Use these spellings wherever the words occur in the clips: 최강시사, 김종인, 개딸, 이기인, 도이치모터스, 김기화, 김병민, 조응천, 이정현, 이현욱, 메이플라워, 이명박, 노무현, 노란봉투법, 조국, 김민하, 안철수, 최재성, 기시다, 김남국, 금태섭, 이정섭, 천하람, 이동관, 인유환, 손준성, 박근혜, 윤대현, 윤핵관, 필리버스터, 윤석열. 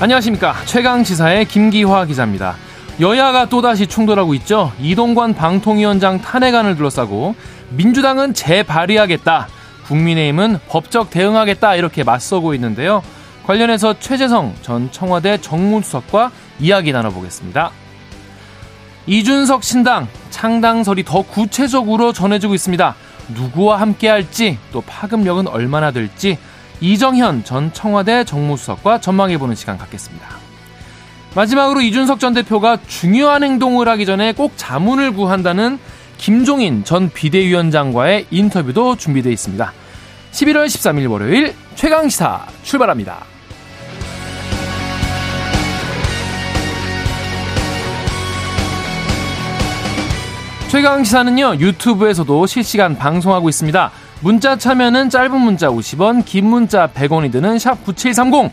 안녕하십니까. 최강시사의 김기화 기자입니다. 여야가 또다시 충돌하고 있죠. 이동관 방통위원장 탄핵안을 둘러싸고 민주당은 재발의하겠다, 국민의힘은 법적 대응하겠다 이렇게 맞서고 있는데요. 관련해서 최재성 전 청와대 정무수석과 이야기 나눠보겠습니다. 이준석 신당 창당설이 더 구체적으로 전해지고 있습니다. 누구와 함께할지, 또 파급력은 얼마나 될지 이정현 전 청와대 정무수석과 전망해보는 시간 갖겠습니다. 마지막으로 이준석 전 대표가 중요한 행동을 하기 전에 꼭 자문을 구한다는 김종인 전 비대위원장과의 인터뷰도 준비되어 있습니다. 11월 13일 월요일 최강시사 출발합니다. 최강시사는요, 유튜브에서도 실시간 방송하고 있습니다. 문자 참여는 짧은 문자 50원, 긴 문자 100원이 드는 샵9730,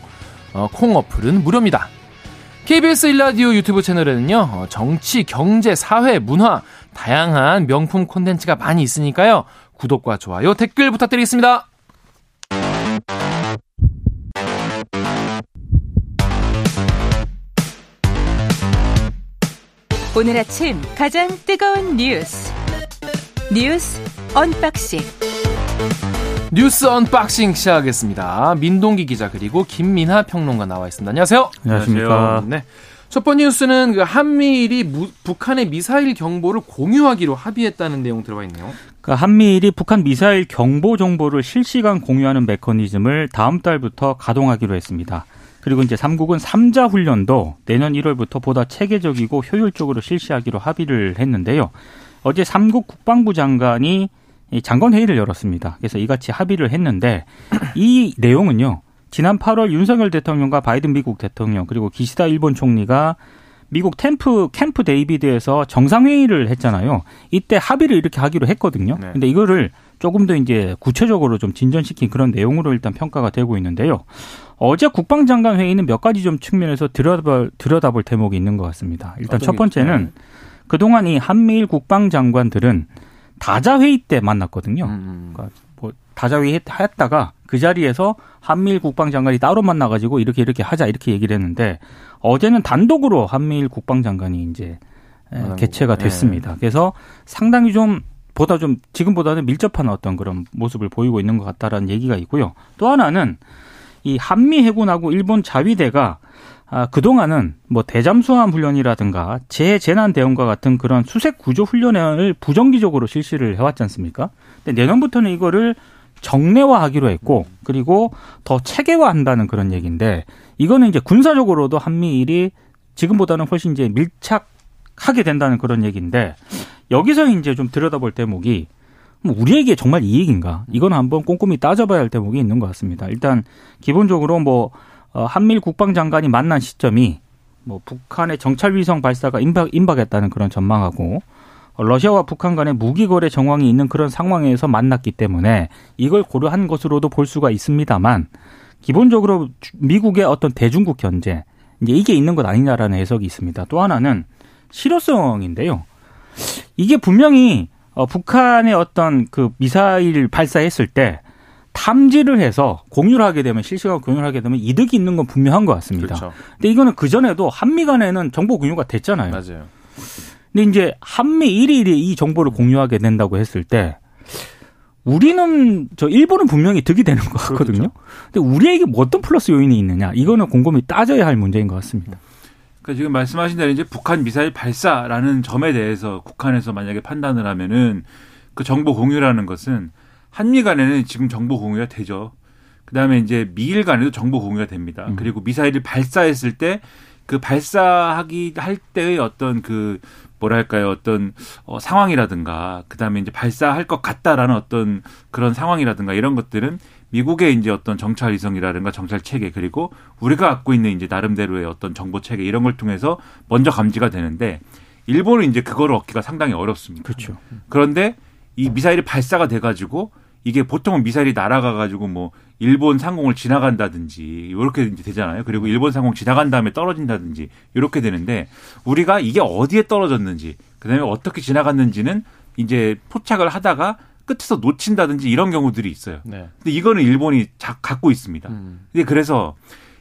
콩 어플은 무료입니다. KBS 1라디오 유튜브 채널에는요, 정치, 경제, 사회, 문화 다양한 명품 콘텐츠가 많이 있으니까요, 구독과 좋아요, 댓글 부탁드리겠습니다. 오늘 아침 가장 뜨거운 뉴스 언박싱. 뉴스 언박싱 시작하겠습니다. 민동기 기자 그리고 김민하 평론가 나와 있습니다. 안녕하세요. 안녕하십니까. 네. 첫 번째 뉴스는 한미일이 북한의 미사일 경보를 공유하기로 합의했다는 내용 들어와 있네요. 한미일이 북한 미사일 경보 정보를 실시간 공유하는 메커니즘을 다음 달부터 가동하기로 했습니다. 그리고 이제 3국은 3자 훈련도 내년 1월부터 보다 체계적이고 효율적으로 실시하기로 합의를 했는데요. 어제 3국 국방부 장관이 장관회의를 열었습니다. 그래서 이같이 합의를 했는데, 이 내용은요, 지난 8월 윤석열 대통령과 바이든 미국 대통령, 그리고 기시다 일본 총리가 미국 캠프 데이비드에서 정상회의를 했잖아요. 이때 합의를 이렇게 하기로 했거든요. 근데 이거를 조금 더 이제 구체적으로 좀 진전시킨 그런 내용으로 일단 평가가 되고 있는데요. 어제 국방장관 회의는 몇 가지 좀 측면에서 들여다볼 대목이 있는 것 같습니다. 일단 첫 번째는, 그동안 이 한미일 국방장관들은 다자회의 때 만났거든요. 그러니까 뭐 다자회의 했다가 그 자리에서 한미일 국방장관이 따로 만나가지고 이렇게 하자 이렇게 얘기를 했는데, 어제는 단독으로 한미일 국방장관이 이제 개최가 됐습니다. 그래서 상당히 좀 지금보다는 밀접한 어떤 그런 모습을 보이고 있는 것 같다라는 얘기가 있고요. 또 하나는 이 한미 해군하고 일본 자위대가 그동안은 뭐 대잠수함 훈련이라든가 재난 대응과 같은 그런 수색 구조 훈련을 부정기적으로 실시를 해왔지 않습니까? 근데 내년부터는 이거를 정례화하기로 했고, 그리고 더 체계화한다는 그런 얘기인데, 이거는 이제 군사적으로도 한미일이 지금보다는 훨씬 이제 밀착하게 된다는 그런 얘기인데, 여기서 이제 좀 들여다볼 대목이 우리에게 정말 이익인가? 이건 한번 꼼꼼히 따져봐야 할 대목이 있는 것 같습니다. 일단 기본적으로 뭐 한미일 국방장관이 만난 시점이 뭐 북한의 정찰위성 발사가 임박했다는 그런 전망하고, 러시아와 북한 간의 무기거래 정황이 있는 그런 상황에서 만났기 때문에 이걸 고려한 것으로도 볼 수가 있습니다만, 기본적으로 미국의 어떤 대중국 견제, 이제 이게 있는 것 아니냐라는 해석이 있습니다. 또 하나는 실효성인데요. 이게 분명히 북한의 어떤 그 미사일 발사했을 때 탐지를 해서 실시간 공유를 하게 되면 이득이 있는 건 분명한 것 같습니다. 그렇죠. 근데 이거는 그전에도 한미 간에는 정보 공유가 됐잖아요. 맞아요. 근데 이제 한미 일일이 이 정보를 공유하게 된다고 했을 때, 우리는 일본은 분명히 득이 되는 것 같거든요. 그렇죠. 근데 우리에게 뭐 어떤 플러스 요인이 있느냐, 이거는 곰곰이 따져야 할 문제인 것 같습니다. 그러니까 지금 말씀하신 대로 이제 북한 미사일 발사라는 점에 대해서 국한에서 만약에 판단을 하면은, 그 정보 공유라는 것은 한미 간에는 지금 정보 공유가 되죠. 그다음에 이제 미일 간에도 정보 공유가 됩니다. 그리고 미사일을 발사했을 때 그 발사하기 할 때의 어떤 그 뭐랄까요, 어떤 상황이라든가, 그다음에 이제 발사할 것 같다라는 어떤 그런 상황이라든가, 이런 것들은 미국의 이제 어떤 정찰 위성이라든가 정찰 체계, 그리고 우리가 갖고 있는 이제 나름대로의 어떤 정보 체계, 이런 걸 통해서 먼저 감지가 되는데, 일본은 이제 그거를 얻기가 상당히 어렵습니다. 그렇죠. 그런데 이 미사일이 발사가 돼가지고, 이게 보통은 미사일이 날아가가지고 뭐 일본 상공을 지나간다든지 이렇게 이제 되잖아요. 그리고 일본 상공 지나간 다음에 떨어진다든지 이렇게 되는데, 우리가 이게 어디에 떨어졌는지, 그다음에 어떻게 지나갔는지는 이제 포착을 하다가 끝에서 놓친다든지 이런 경우들이 있어요. 네. 근데 이거는 일본이 갖고 있습니다. 근데 그래서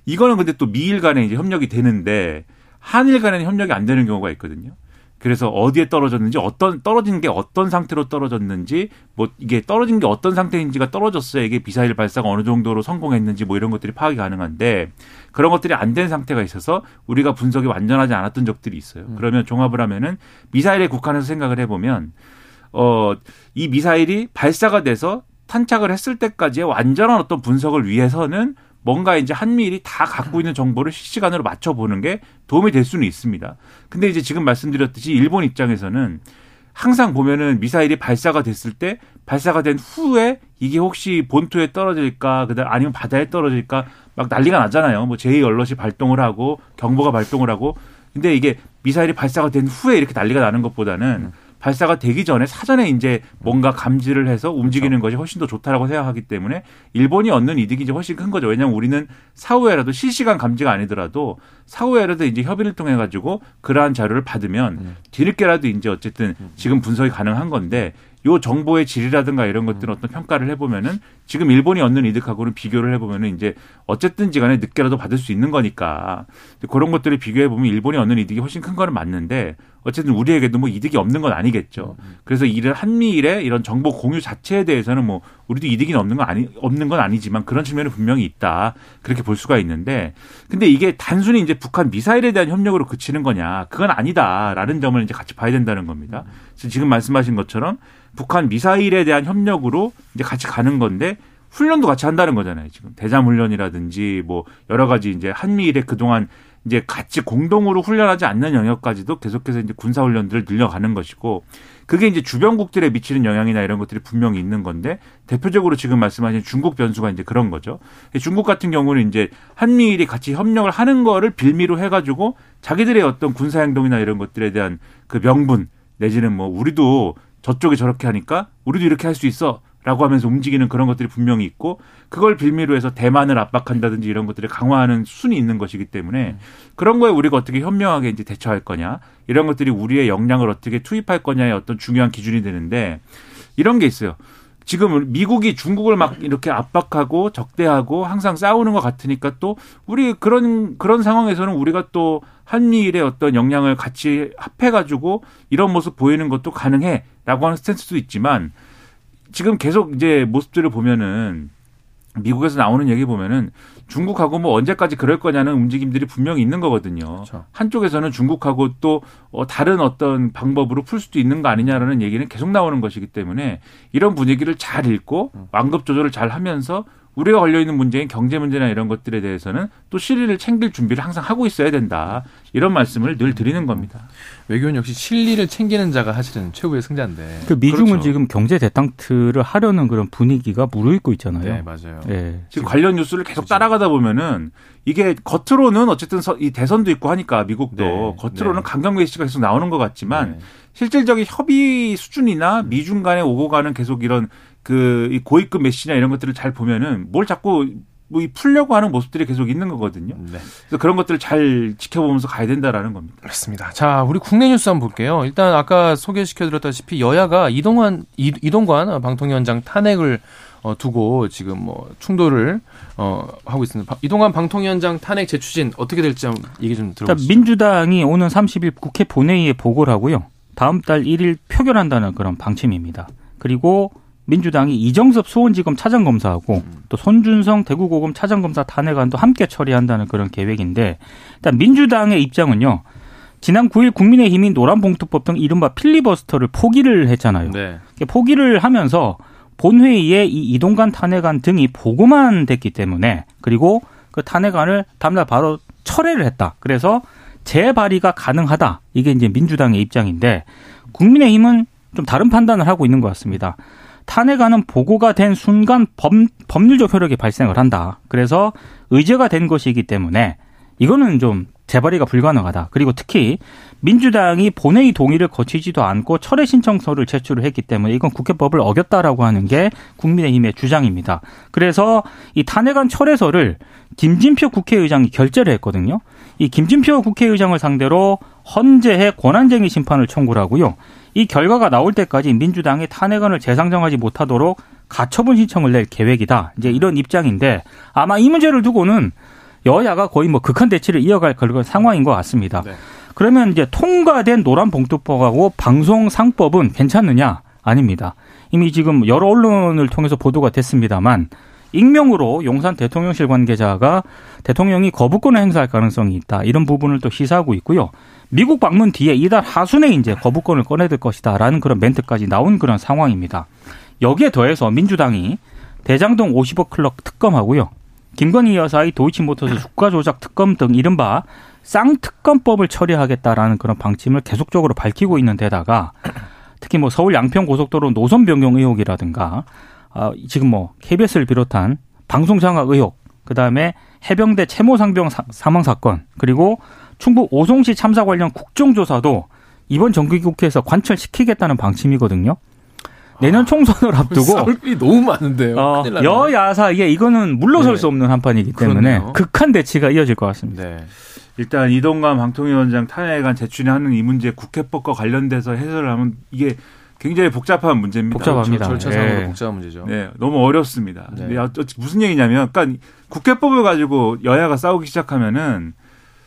이거는 근데 또 미일 간에 이제 협력이 되는데 한일 간에는 협력이 안 되는 경우가 있거든요. 그래서 어디에 떨어졌는지, 떨어진 게 어떤 상태로 떨어졌는지, 뭐 이게 떨어진 게 어떤 상태인지가 떨어졌어야 이게 미사일 발사가 어느 정도로 성공했는지 뭐 이런 것들이 파악이 가능한데 그런 것들이 안 된 상태가 있어서 우리가 분석이 완전하지 않았던 적들이 있어요. 그러면 종합을 하면은 미사일에 국한해서 생각을 해보면 이 미사일이 발사가 돼서 탄착을 했을 때까지의 완전한 어떤 분석을 위해서는 뭔가 이제 한미일이 다 갖고 있는 정보를 실시간으로 맞춰보는 게 도움이 될 수는 있습니다. 근데 이제 지금 말씀드렸듯이 일본 입장에서는 항상 보면은 미사일이 발사가 됐을 때 발사가 된 후에 이게 혹시 본토에 떨어질까, 그다음 아니면 바다에 떨어질까 막 난리가 나잖아요. 뭐 제2연럿이 발동을 하고 경보가 발동을 하고. 근데 이게 미사일이 발사가 된 후에 이렇게 난리가 나는 것보다는 발사가 되기 전에 사전에 이제 뭔가 감지를 해서 움직이는 것이 훨씬 더 좋다라고 생각하기 때문에 일본이 얻는 이득이 이제 훨씬 큰 거죠. 왜냐하면 우리는 사후에라도 실시간 감지가 아니더라도 사후에라도 이제 협의를 통해 가지고 그러한 자료를 받으면 뒤늦게라도 이제 어쨌든 지금 분석이 가능한 건데 요 정보의 질이라든가 이런 것들은 어떤 평가를 해보면은 지금 일본이 얻는 이득하고는 비교를 해보면은 이제 어쨌든지 간에 늦게라도 받을 수 있는 거니까 그런 것들을 비교해보면 일본이 얻는 이득이 훨씬 큰 거는 맞는데 어쨌든 우리에게도 뭐 이득이 없는 건 아니겠죠. 그래서 이런 한미일의 이런 정보 공유 자체에 대해서는 뭐 우리도 이득이 없는 건 아니지만 그런 측면이 분명히 있다. 그렇게 볼 수가 있는데 근데 이게 단순히 이제 북한 미사일에 대한 협력으로 그치는 거냐. 그건 아니다라는 점을 이제 같이 봐야 된다는 겁니다. 그래서 지금 말씀하신 것처럼 북한 미사일에 대한 협력으로 이제 같이 가는 건데 훈련도 같이 한다는 거잖아요. 지금 대잠훈련이라든지 뭐 여러 가지 이제 한미일의 그동안 이제 같이 공동으로 훈련하지 않는 영역까지도 계속해서 이제 군사훈련들을 늘려가는 것이고 그게 이제 주변국들에 미치는 영향이나 이런 것들이 분명히 있는 건데 대표적으로 지금 말씀하신 중국 변수가 이제 그런 거죠. 중국 같은 경우는 이제 한미일이 같이 협력을 하는 거를 빌미로 해가지고 자기들의 어떤 군사행동이나 이런 것들에 대한 그 명분 내지는 뭐 우리도 저쪽이 저렇게 하니까 우리도 이렇게 할 수 있어 라고 하면서 움직이는 그런 것들이 분명히 있고 그걸 빌미로 해서 대만을 압박한다든지 이런 것들을 강화하는 순이 있는 것이기 때문에 그런 거에 우리가 어떻게 현명하게 이제 대처할 거냐 이런 것들이 우리의 역량을 어떻게 투입할 거냐의 어떤 중요한 기준이 되는데 이런 게 있어요. 지금 미국이 중국을 막 이렇게 압박하고 적대하고 항상 싸우는 것 같으니까 또 우리 그런 상황에서는 우리가 또 한미일의 어떤 역량을 같이 합해가지고 이런 모습 보이는 것도 가능해라고 하는 스탠스도 있지만 지금 계속 이제 모습들을 보면은 미국에서 나오는 얘기 보면은 중국하고 뭐 언제까지 그럴 거냐는 움직임들이 분명히 있는 거거든요. 그렇죠. 한쪽에서는 중국하고 또 다른 어떤 방법으로 풀 수도 있는 거 아니냐라는 얘기는 계속 나오는 것이기 때문에 이런 분위기를 잘 읽고 완급 조절을 잘 하면서 우리가 걸려있는 문제인 경제 문제나 이런 것들에 대해서는 또 실리를 챙길 준비를 항상 하고 있어야 된다. 이런 말씀을 늘 드리는 겁니다. 외교는 역시 실리를 챙기는 자가 사실은 최후의 승자인데. 그 미중은 그렇죠. 지금 경제 대탕트를 하려는 그런 분위기가 무르익고 있잖아요. 네, 맞아요. 네. 지금 관련 뉴스를 계속 그렇죠. 따라가다 보면은 이게 겉으로는 어쨌든 이 대선도 있고 하니까 미국도 네, 겉으로는 네. 강경 메시지가 계속 나오는 것 같지만 네. 실질적인 협의 수준이나 미중 간에 오고 가는 계속 이런 이 고위급 메시지나 이런 것들을 잘 보면은 뭘 자꾸 뭐 이 풀려고 하는 모습들이 계속 있는 거거든요. 네. 그래서 그런 것들을 잘 지켜보면서 가야 된다라는 겁니다. 그렇습니다. 자, 우리 국내 뉴스 한번 볼게요. 일단 아까 소개시켜드렸다시피 여야가 이동관 방통위원장 탄핵을 두고 지금 뭐 충돌을 하고 있습니다. 이동관 방통위원장 탄핵 재추진 어떻게 될지 한번 얘기 좀 들어보시죠. 민주당이 오는 30일 국회 본회의에 보고를 하고요. 다음 달 1일 표결한다는 그런 방침입니다. 그리고 민주당이 이정섭 수원지검 차장검사하고 또 손준성 대구고검 차장검사 탄핵안도 함께 처리한다는 그런 계획인데 일단 민주당의 입장은요. 지난 9일 국민의힘이 노란봉투법 등 이른바 필리버스터를 포기를 했잖아요. 네. 포기를 하면서 본회의에 이 이동관 탄핵안 등이 보고만 됐기 때문에 그리고 그 탄핵안을 다음날 바로 철회를 했다. 그래서 재발의가 가능하다. 이게 이제 민주당의 입장인데 국민의힘은 좀 다른 판단을 하고 있는 것 같습니다. 탄핵안은 보고가 된 순간 법률적 효력이 발생을 한다. 그래서 의제가 된 것이기 때문에 이거는 좀 재발의가 불가능하다. 그리고 특히 민주당이 본회의 동의를 거치지도 않고 철회 신청서를 제출을 했기 때문에 이건 국회법을 어겼다라고 하는 게 국민의힘의 주장입니다. 그래서 이 탄핵안 철회서를 김진표 국회의장이 결재를 했거든요. 이 김진표 국회의장을 상대로 헌재에 권한쟁의 심판을 청구를 하고요. 이 결과가 나올 때까지 민주당이 탄핵안을 재상정하지 못하도록 가처분 신청을 낼 계획이다. 이제 이런 입장인데 아마 이 문제를 두고는 여야가 거의 뭐 극한 대치를 이어갈 상황인 것 같습니다. 네. 그러면 이제 통과된 노란 봉투법하고 방송상법은 괜찮느냐? 아닙니다. 이미 지금 여러 언론을 통해서 보도가 됐습니다만 익명으로 용산 대통령실 관계자가 대통령이 거부권을 행사할 가능성이 있다. 이런 부분을 또 시사하고 있고요. 미국 방문 뒤에 이달 하순에 이제 거부권을 꺼내들 것이다라는 그런 멘트까지 나온 그런 상황입니다. 여기에 더해서 민주당이 대장동 50억 클럽 특검하고요. 김건희 여사의 도이치모터스 주가 조작 특검 등 이른바 쌍특검법을 처리하겠다라는 그런 방침을 계속적으로 밝히고 있는 데다가 특히 뭐 서울 양평 고속도로 노선 변경 의혹이라든가 지금 뭐 KBS를 비롯한 방송 장악 의혹, 그다음에 해병대 채모 상병 사망 사건, 그리고 충북 오송시 참사 관련 국정조사도 이번 정기국회에서 관철시키겠다는 방침이거든요. 내년 총선을 앞두고 싸울 일이 너무 많은데요. 여야 사이에 이거는 물러설 수 없는 한판이기 때문에 그렇네요. 극한 대치가 이어질 것 같습니다. 네. 일단 이동관 방통위원장 탄핵안 제출하는 이 문제 국회법과 관련돼서 해설을 하면 이게 굉장히 복잡한 문제입니다. 복잡합니다. 절차상으로 네. 복잡한 문제죠. 네, 너무 어렵습니다. 네. 무슨 얘기냐면, 그러니까 국회법을 가지고 여야가 싸우기 시작하면은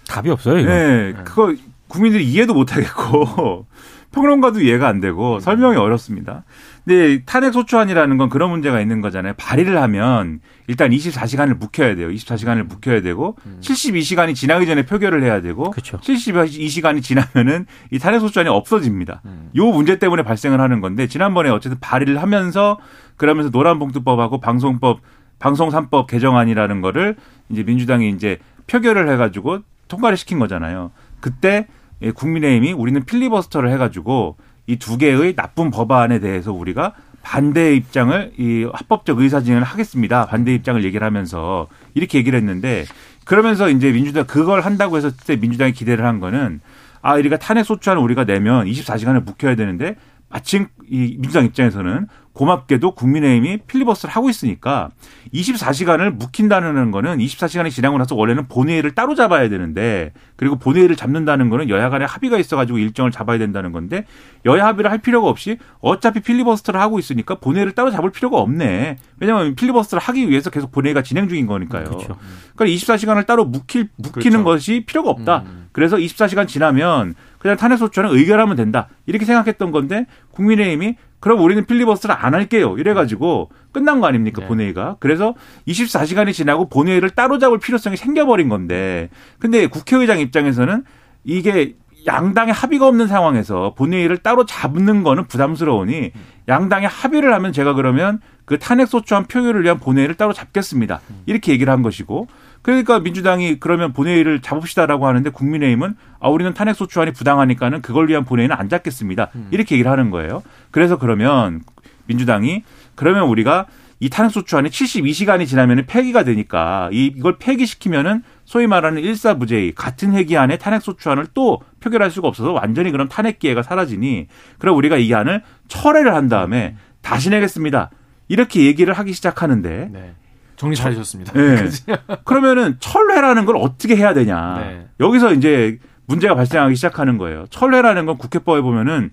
답이 없어요. 이거. 네, 그거 국민들이 이해도 못하겠고 평론가도 이해가 안 되고 설명이 어렵습니다. 근데 탄핵 소추안이라는 건 그런 문제가 있는 거잖아요. 발의를 하면 일단 24시간을 묵혀야 돼요. 24시간을 묵혀야 되고 72시간이 지나기 전에 표결을 해야 되고 그쵸. 72시간이 지나면은 이 탄핵 소추안이 없어집니다. 이 문제 때문에 발생을 하는 건데 지난번에 어쨌든 발의를 하면서 그러면서 노란봉투법하고 방송 3법 개정안이라는 거를 이제 민주당이 이제 표결을 해가지고 통과를 시킨 거잖아요. 그때 국민의힘이 우리는 필리버스터를 해가지고 이 두 개의 나쁜 법안에 대해서 우리가 반대의 입장을 이 합법적 의사진행을 하겠습니다. 반대 입장을 얘기를 하면서 이렇게 얘기를 했는데 그러면서 이제 민주당 그걸 한다고 해서 그때 민주당이 기대를 한 거는 아, 그러니까 탄핵 소추안을 우리가 내면 24시간을 묵혀야 되는데 마침 이 민주당 입장에서는 고맙게도 국민의힘이 필리버스를 하고 있으니까 24시간을 묵힌다는 거는 24시간이 지나고 나서 원래는 본회의를 따로 잡아야 되는데 그리고 본회의를 잡는다는 거는 여야 간에 합의가 있어가지고 일정을 잡아야 된다는 건데 여야 합의를 할 필요가 없이 어차피 필리버스터를 하고 있으니까 본회의를 따로 잡을 필요가 없네. 왜냐하면 필리버스터를 하기 위해서 계속 본회의가 진행 중인 거니까요. 그렇죠. 그러니까 24시간을 따로 묵히는 그렇죠. 것이 필요가 없다. 그래서 24시간 지나면 그냥 탄핵소추는 의결하면 된다. 이렇게 생각했던 건데 국민의힘이 그럼 우리는 필리버스터를 안 할게요. 이래가지고 끝난 거 아닙니까, 네. 본회의가. 그래서 24시간이 지나고 본회의를 따로 잡을 필요성이 생겨버린 건데 근데 국회의장 입장에서는 이게 양당의 합의가 없는 상황에서 본회의를 따로 잡는 거는 부담스러우니 양당의 합의를 하면 제가 그러면 그 탄핵소추안 표결을 위한 본회의를 따로 잡겠습니다. 이렇게 얘기를 한 것이고 그러니까 민주당이 그러면 본회의를 잡읍시다라고 하는데 국민의힘은 아, 우리는 탄핵소추안이 부당하니까는 그걸 위한 본회의는 안 잡겠습니다. 이렇게 얘기를 하는 거예요. 그래서 그러면 민주당이 그러면 우리가 이 탄핵소추안이 72시간이 지나면 폐기가 되니까 이걸 폐기시키면은 소위 말하는 일사부재의 같은 회기 안에 탄핵소추안을 또 표결할 수가 없어서 완전히 그럼 탄핵 기회가 사라지니 그럼 우리가 이 안을 철회를 한 다음에 다시 내겠습니다. 이렇게 얘기를 하기 시작하는데 네. 정리 잘하셨습니다. 네. 그러면은 철회라는 걸 어떻게 해야 되냐. 네. 여기서 이제 문제가 발생하기 시작하는 거예요. 철회라는 건 국회법에 보면은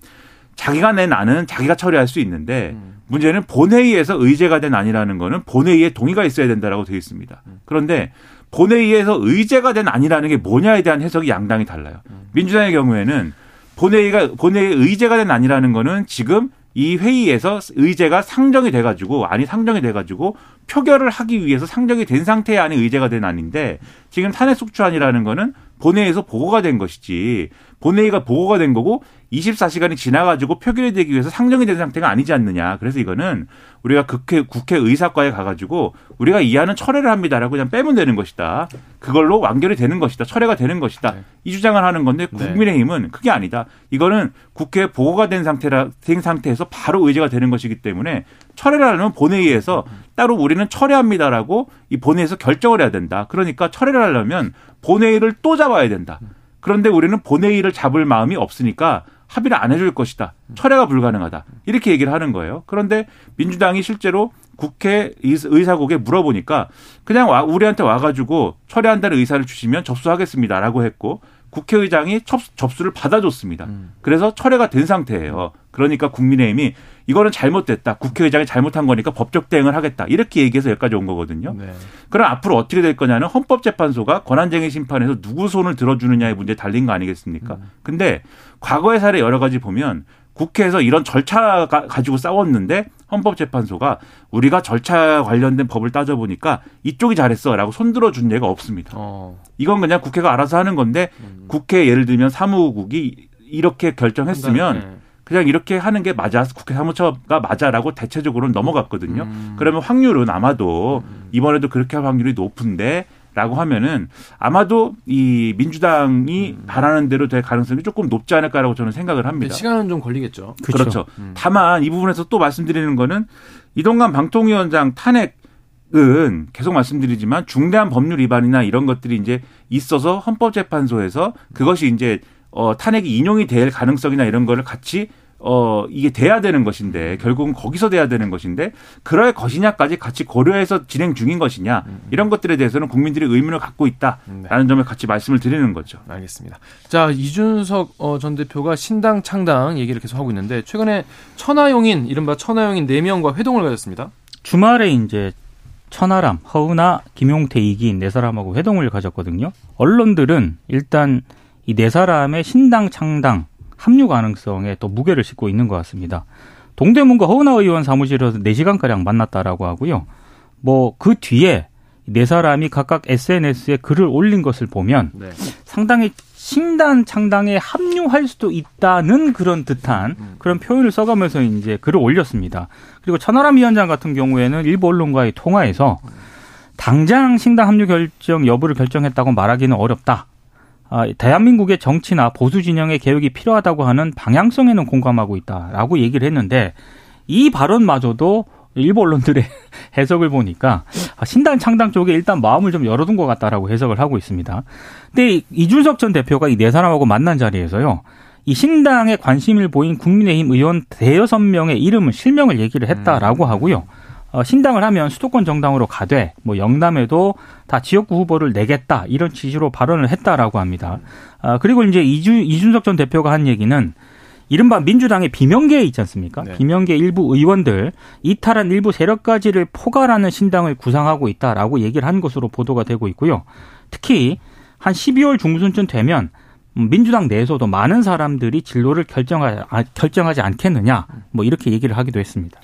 자기가 낸 안은 자기가 처리할 수 있는데 문제는 본회의에서 의제가 된 안이라는 거는 본회의에 동의가 있어야 된다라고 되어 있습니다. 그런데 본회의에서 의제가 된 안이라는 게 뭐냐에 대한 해석이 양당이 달라요. 민주당의 경우에는 본회의의 의제가 된 안이라는 거는 지금 이 회의에서 의제가 상정이 돼가지고 안이 상정이 돼가지고 표결을 하기 위해서 상정이 된 상태의 안이 의제가 된 안인데 지금 탄핵소추안이라는 거는 본회의에서 보고가 된 것이지 본회의가 보고가 된 거고 24시간이 지나가지고 표결이 되기 위해서 상정이 된 상태가 아니지 않느냐. 그래서 이거는 우리가 국회의사과에 가가지고 우리가 이 안은 철회를 합니다라고 그냥 빼면 되는 것이다. 그걸로 완결이 되는 것이다. 철회가 되는 것이다. 네. 이 주장을 하는 건데 국민의힘은 네. 그게 아니다. 이거는 국회에 보고가 된 상태에서 바로 의제가 되는 것이기 때문에 철회라면 본회의에서 따로 우리는 철회합니다라고 이 본회의에서 결정을 해야 된다. 그러니까 철회를 하려면 본회의를 또 잡아야 된다. 그런데 우리는 본회의를 잡을 마음이 없으니까 합의를 안 해줄 것이다. 철회가 불가능하다. 이렇게 얘기를 하는 거예요. 그런데 민주당이 실제로 국회 의사국에 물어보니까 그냥 우리한테 와가지고 철회한다는 의사를 주시면 접수하겠습니다라고 했고 국회의장이 접수를 받아줬습니다. 그래서 철회가 된 상태예요. 그러니까 국민의힘이 이거는 잘못됐다. 국회의장이 잘못한 거니까 법적 대응을 하겠다. 이렇게 얘기해서 여기까지 온 거거든요. 네. 그럼 앞으로 어떻게 될 거냐는 헌법재판소가 권한쟁의 심판에서 누구 손을 들어주느냐의 문제에 달린 거 아니겠습니까? 근데 과거의 사례 여러 가지 보면 국회에서 이런 절차 가지고 싸웠는데 헌법재판소가 우리가 절차 관련된 법을 따져보니까 이쪽이 잘했어 라고 손들어준 예가 없습니다. 이건 그냥 국회가 알아서 하는 건데 국회 예를 들면 사무국이 이렇게 결정했으면 그냥 이렇게 하는 게 맞아, 국회 사무처가 맞아라고 대체적으로는 넘어갔거든요. 그러면 확률은 아마도 이번에도 그렇게 할 확률이 높은데 라고 하면은 아마도 이 민주당이 바라는 대로 될 가능성이 조금 높지 않을까라고 저는 생각을 합니다. 시간은 좀 걸리겠죠. 그렇죠. 다만 이 부분에서 또 말씀드리는 거는 이동관 방통위원장 탄핵은 계속 말씀드리지만 중대한 법률 위반이나 이런 것들이 이제 있어서 헌법재판소에서 그것이 이제 탄핵이 인용이 될 가능성이나 이런 거를 같이 이게 돼야 되는 것인데 결국은 거기서 돼야 되는 것인데 그럴 것이냐까지 같이 고려해서 진행 중인 것이냐 이런 것들에 대해서는 국민들이 의문을 갖고 있다라는 점을 같이 말씀을 드리는 거죠. 알겠습니다. 자, 이준석 전 대표가 신당 창당 얘기를 계속 하고 있는데 최근에 천하용인, 이른바 천하용인 4명과 회동을 가졌습니다. 주말에 이제 천하람, 허은아, 김용태, 이기인 4사람하고 회동을 가졌거든요. 언론들은 일단 이 4사람의 신당 창당 합류 가능성에 또 무게를 싣고 있는 것 같습니다. 동대문과 허은하 의원 사무실에서 4시간가량 만났다라고 하고요. 그 뒤에 4사람이 각각 SNS에 글을 올린 것을 보면 네. 상당히 신당 창당에 합류할 수도 있다는 그런 듯한 그런 표현을 써가면서 이제 글을 올렸습니다. 그리고 천하람 위원장 같은 경우에는 일부 언론과의 통화에서 당장 신당 합류 결정 여부를 결정했다고 말하기는 어렵다. 대한민국의 정치나 보수 진영의 개혁이 필요하다고 하는 방향성에는 공감하고 있다라고 얘기를 했는데 이 발언마저도 일부 언론들의 해석을 보니까 신당 창당 쪽에 일단 마음을 좀 열어둔 것 같다라고 해석을 하고 있습니다. 근데 이준석 전 대표가 이 4사람하고 만난 자리에서요. 이 신당에 관심을 보인 국민의힘 의원 5~6명의 이름을 실명을 얘기를 했다라고 하고요. 신당을 하면 수도권 정당으로 가되 영남에도 다 지역구 후보를 내겠다 이런 취지로 발언을 했다라고 합니다. 그리고 이제 이준석 전 대표가 한 얘기는 이른바 민주당의 비명계에 있지 않습니까? 네. 비명계 일부 의원들 이탈한 일부 세력까지를 포괄하는 신당을 구상하고 있다라고 얘기를 한 것으로 보도가 되고 있고요. 특히 한 12월 중순쯤 되면 민주당 내에서도 많은 사람들이 진로를 결정하지 않겠느냐 이렇게 얘기를 하기도 했습니다.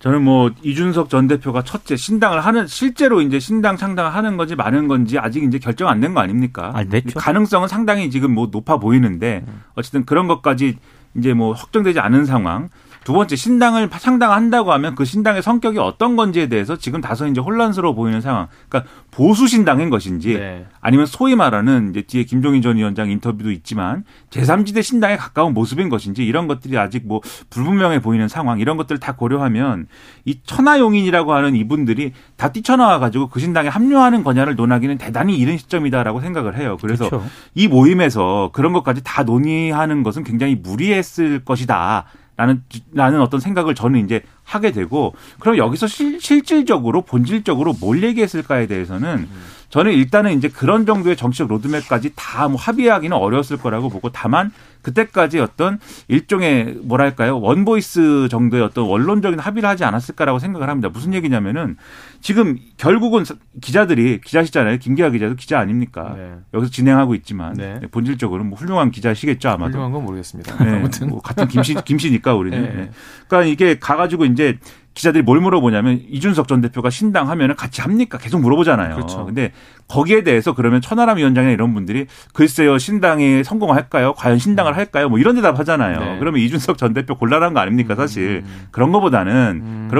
저는 이준석 전 대표가 첫째 신당을 하는, 실제로 이제 신당 창당을 하는 건지 마는 건지 아직 이제 결정 안 된 거 아닙니까? 가능성은 상당히 지금 높아 보이는데 어쨌든 그런 것까지 이제 확정되지 않은 상황. 두 번째 신당을 창당한다고 하면 그 신당의 성격이 어떤 건지에 대해서 지금 다소 이제 혼란스러워 보이는 상황. 그러니까 보수 신당인 것인지 네. 아니면 소위 말하는 이제 뒤에 김종인 전 위원장 인터뷰도 있지만 제3지대 신당에 가까운 모습인 것인지 이런 것들이 아직 불분명해 보이는 상황. 이런 것들을 다 고려하면 이 천하용인이라고 하는 이분들이 다 뛰쳐나와 가지고 그 신당에 합류하는 거냐를 논하기는 대단히 이른 시점이다라고 생각을 해요. 그래서 그렇죠. 이 모임에서 그런 것까지 다 논의하는 것은 굉장히 무리했을 것이다. 라는 어떤 생각을 저는 이제 하게 되고, 그럼 여기서 실질적으로 본질적으로 뭘 얘기했을까에 대해서는 저는 일단은 이제 그런 정도의 정치적 로드맵까지 다 합의하기는 어려웠을 거라고 보고, 다만 그때까지 어떤 일종의 뭐랄까요 원보이스 정도의 어떤 원론적인 합의를 하지 않았을까라고 생각을 합니다. 무슨 얘기냐면은 지금 결국은 기자시잖아요. 김기하 기자도 기자 아닙니까? 네. 여기서 진행하고 있지만 네. 본질적으로는 훌륭한 기자시겠죠 아마도. 훌륭한 건 모르겠습니다. 네. 아무튼 같은 김씨니까 우리는. 네. 네. 그러니까 이게 가가지고 이제 기자들이 뭘 물어보냐면 이준석 전 대표가 신당 하면은 같이 합니까? 계속 물어보잖아요. 그렇죠. 근데 거기에 대해서 그러면 천하람 위원장이나 이런 분들이 글쎄요 신당에 성공할까요? 과연 신당을 할까요? 이런 대답 하잖아요. 네. 그러면 이준석 전 대표 곤란한 거 아닙니까? 사실 그런 거보다는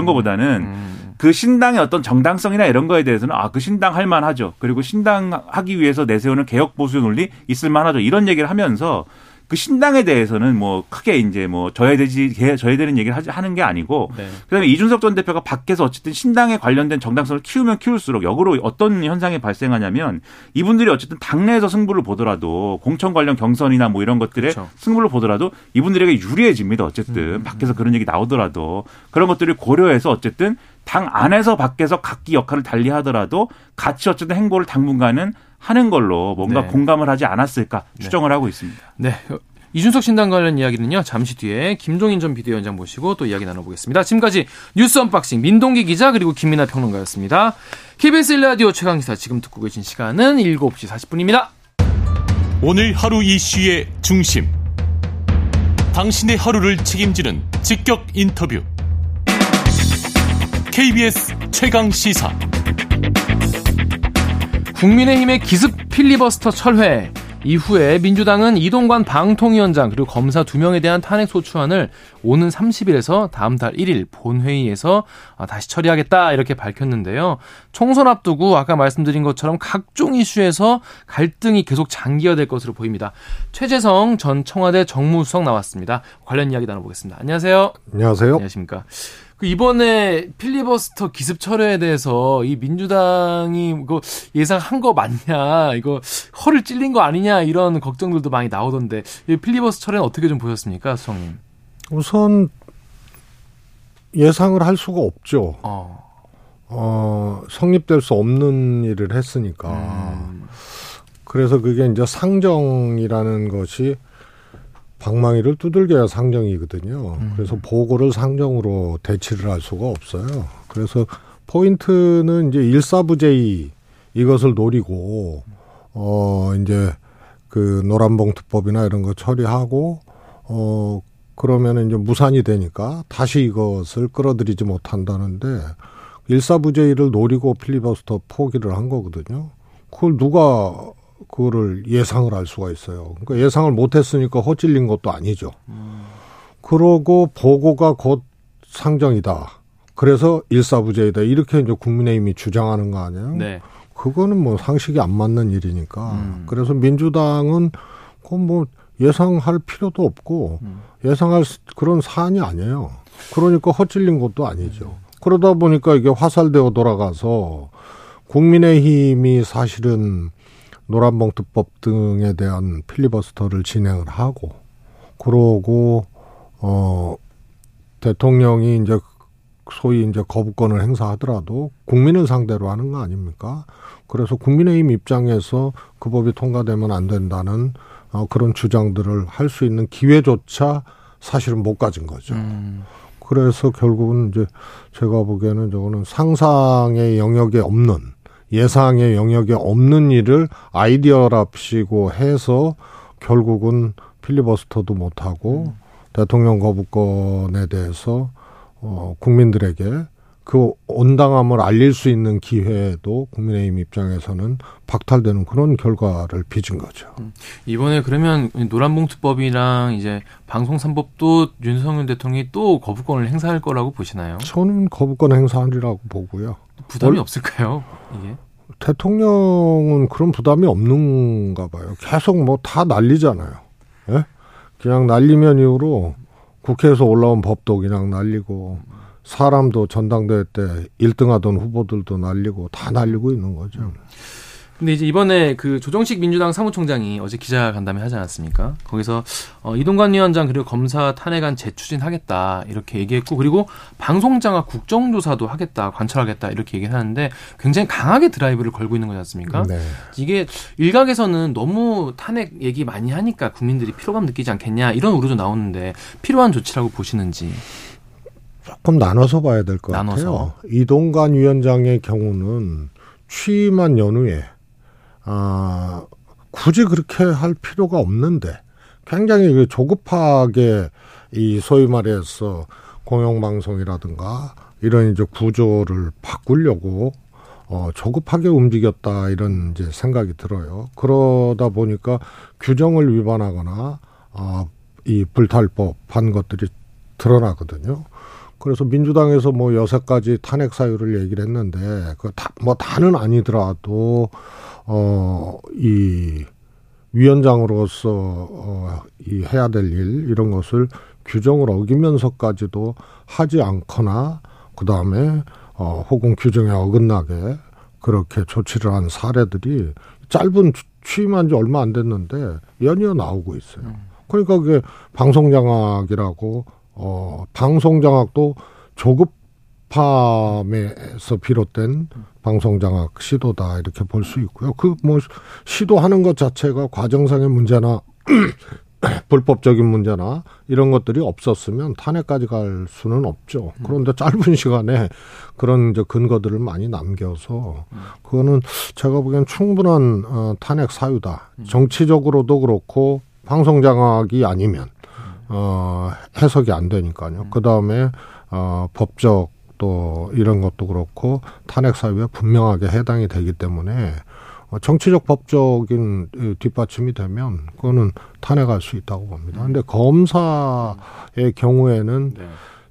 그 신당의 어떤 정당성이나 이런 거에 대해서는 그 신당 할 만하죠. 그리고 신당 하기 위해서 내세우는 개혁 보수 논리 있을 만하죠. 이런 얘기를 하면서. 그 신당에 대해서는 크게 이제 저해되는 얘기를 하는 게 아니고 네. 그다음에 이준석 전 대표가 밖에서 어쨌든 신당에 관련된 정당성을 키우면 키울수록 역으로 어떤 현상이 발생하냐면 이분들이 어쨌든 당내에서 승부를 보더라도 공천 관련 경선이나 이런 것들에 그렇죠. 승부를 보더라도 이분들에게 유리해집니다. 어쨌든 밖에서 그런 얘기 나오더라도 그런 것들을 고려해서 어쨌든 당 안에서 밖에서 각기 역할을 달리하더라도 같이 어쨌든 행보를 당분간은 하는 걸로 뭔가 네. 공감을 하지 않았을까 추정을 하고 있습니다. 네. 이준석 신당 관련 이야기는요, 잠시 뒤에 김종인 전 비대위원장 모시고 또 이야기 나눠보겠습니다. 지금까지 뉴스 언박싱 민동기 기자 그리고 김민하 평론가였습니다. KBS 1라디오 최강시사 지금 듣고 계신 시간은 7시 40분입니다. 오늘 하루 이슈의 중심, 당신의 하루를 책임지는 직격 인터뷰, KBS 최강시사. 국민의힘의 기습 필리버스터 철회 이후에 민주당은 이동관 방통위원장 그리고 검사 2명에 대한 탄핵소추안을 오는 30일에서 다음 달 1일 본회의에서 다시 처리하겠다 이렇게 밝혔는데요. 총선 앞두고 아까 말씀드린 것처럼 각종 이슈에서 갈등이 계속 장기화될 것으로 보입니다. 최재성 전 청와대 정무수석 나왔습니다. 관련 이야기 나눠보겠습니다. 안녕하세요. 안녕하세요. 안녕하십니까. 이번에 필리버스터 기습 철회에 대해서 이 민주당이 이거 예상한 거 맞냐, 이거 허를 찔린 거 아니냐 이런 걱정들도 많이 나오던데 이 필리버스터 철회는 어떻게 좀 보셨습니까, 수석님? 우선 예상을 할 수가 없죠. 성립될 수 없는 일을 했으니까. 그래서 그게 이제 상정이라는 것이 방망이를 두들겨야 상정이거든요. 그래서 보고를 상정으로 대치를 할 수가 없어요. 그래서 포인트는 이제 일사부재의 이것을 노리고, 이제 그 노란봉투법이나 이런 거 처리하고, 그러면은 이제 무산이 되니까 다시 이것을 끌어들이지 못한다는데, 일사부재의를 노리고 필리버스터 포기를 한 거거든요. 그걸 누가 그거를 예상을 할 수가 있어요. 그러니까 예상을 못했으니까 허찔린 것도 아니죠. 그러고 보고가 곧 상정이다, 그래서 일사부재이다, 이렇게 이제 국민의힘이 주장하는 거 아니에요? 네. 그거는 뭐 상식이 안 맞는 일이니까. 그래서 민주당은 그건 뭐 예상할 필요도 없고 예상할 그런 사안이 아니에요. 그러니까 허찔린 것도 아니죠. 그러다 보니까 이게 화살되어 돌아가서 국민의힘이 사실은 노란봉투법 등에 대한 필리버스터를 진행을 하고, 그러고 대통령이 이제 소위 이제 거부권을 행사하더라도 국민을 상대로 하는 거 아닙니까? 그래서 국민의힘 입장에서 그 법이 통과되면 안 된다는 그런 주장들을 할 수 있는 기회조차 사실은 못 가진 거죠. 그래서 결국은 이제 제가 보기에는 저거는 상상의 영역에 없는, 예상의 영역에 없는 일을 아이디어랍시고 해서 결국은 필리버스터도 못하고 대통령 거부권에 대해서 국민들에게 그 온당함을 알릴 수 있는 기회도 국민의힘 입장에서는 박탈되는 그런 결과를 빚은 거죠. 이번에 그러면 노란봉투법이랑 이제 방송3법도 윤석열 대통령이 또 거부권을 행사할 거라고 보시나요? 저는 거부권 행사하리라고 보고요. 부담이 없을까요, 이게? 대통령은 그런 부담이 없는가 봐요. 계속 뭐 다 날리잖아요. 예? 그냥 날리면 이후로 국회에서 올라온 법도 그냥 날리고, 사람도 전당대회 때 1등 하던 후보들도 날리고, 다 날리고 있는 거죠. 근데 이제 이번에 그 조정식 민주당 사무총장이 어제 기자간담회 하지 않았습니까? 거기서 이동관 위원장 그리고 검사 탄핵안 재추진하겠다 이렇게 얘기했고, 그리고 방송장악 국정조사도 하겠다, 관철하겠다 이렇게 얘기를 하는데 굉장히 강하게 드라이브를 걸고 있는 거지 않습니까? 네. 이게 일각에서는 너무 탄핵 얘기 많이 하니까 국민들이 피로감 느끼지 않겠냐 이런 우려도 나오는데 필요한 조치라고 보시는지. 조금 나눠서 봐야 될 것 같아요. 이동관 위원장의 경우는 취임한 연후에 굳이 그렇게 할 필요가 없는데 굉장히 조급하게 이 소위 말해서 공영방송이라든가 이런 이제 구조를 바꾸려고 조급하게 움직였다 이런 이제 생각이 들어요. 그러다 보니까 규정을 위반하거나 이 불탈법한 것들이 드러나거든요. 그래서 민주당에서 뭐 여세까지 탄핵 사유를 얘기를 했는데 그 다 뭐 다는 아니더라도 이 위원장으로서 이 해야 될 일 이런 것을 규정을 어기면서까지도 하지 않거나 그 다음에 혹은 규정에 어긋나게 그렇게 조치를 한 사례들이 짧은 취임한 지 얼마 안 됐는데 연이어 나오고 있어요. 그러니까 그게 방송장악이라고. 방송장악도 조급함에서 비롯된 방송장악 시도다 이렇게 볼 수 있고요. 그 뭐 시도하는 것 자체가 과정상의 문제나 불법적인 문제나 이런 것들이 없었으면 탄핵까지 갈 수는 없죠. 그런데 짧은 시간에 그런 이제 근거들을 많이 남겨서 그거는 제가 보기엔 충분한 탄핵 사유다. 정치적으로도 그렇고 방송 장악이 아니면 해석이 안 되니까요. 그다음에 법적 또 이런 것도 그렇고 탄핵 사유에 분명하게 해당이 되기 때문에 정치적 법적인 뒷받침이 되면 그거는 탄핵할 수 있다고 봅니다. 그런데 검사의 경우에는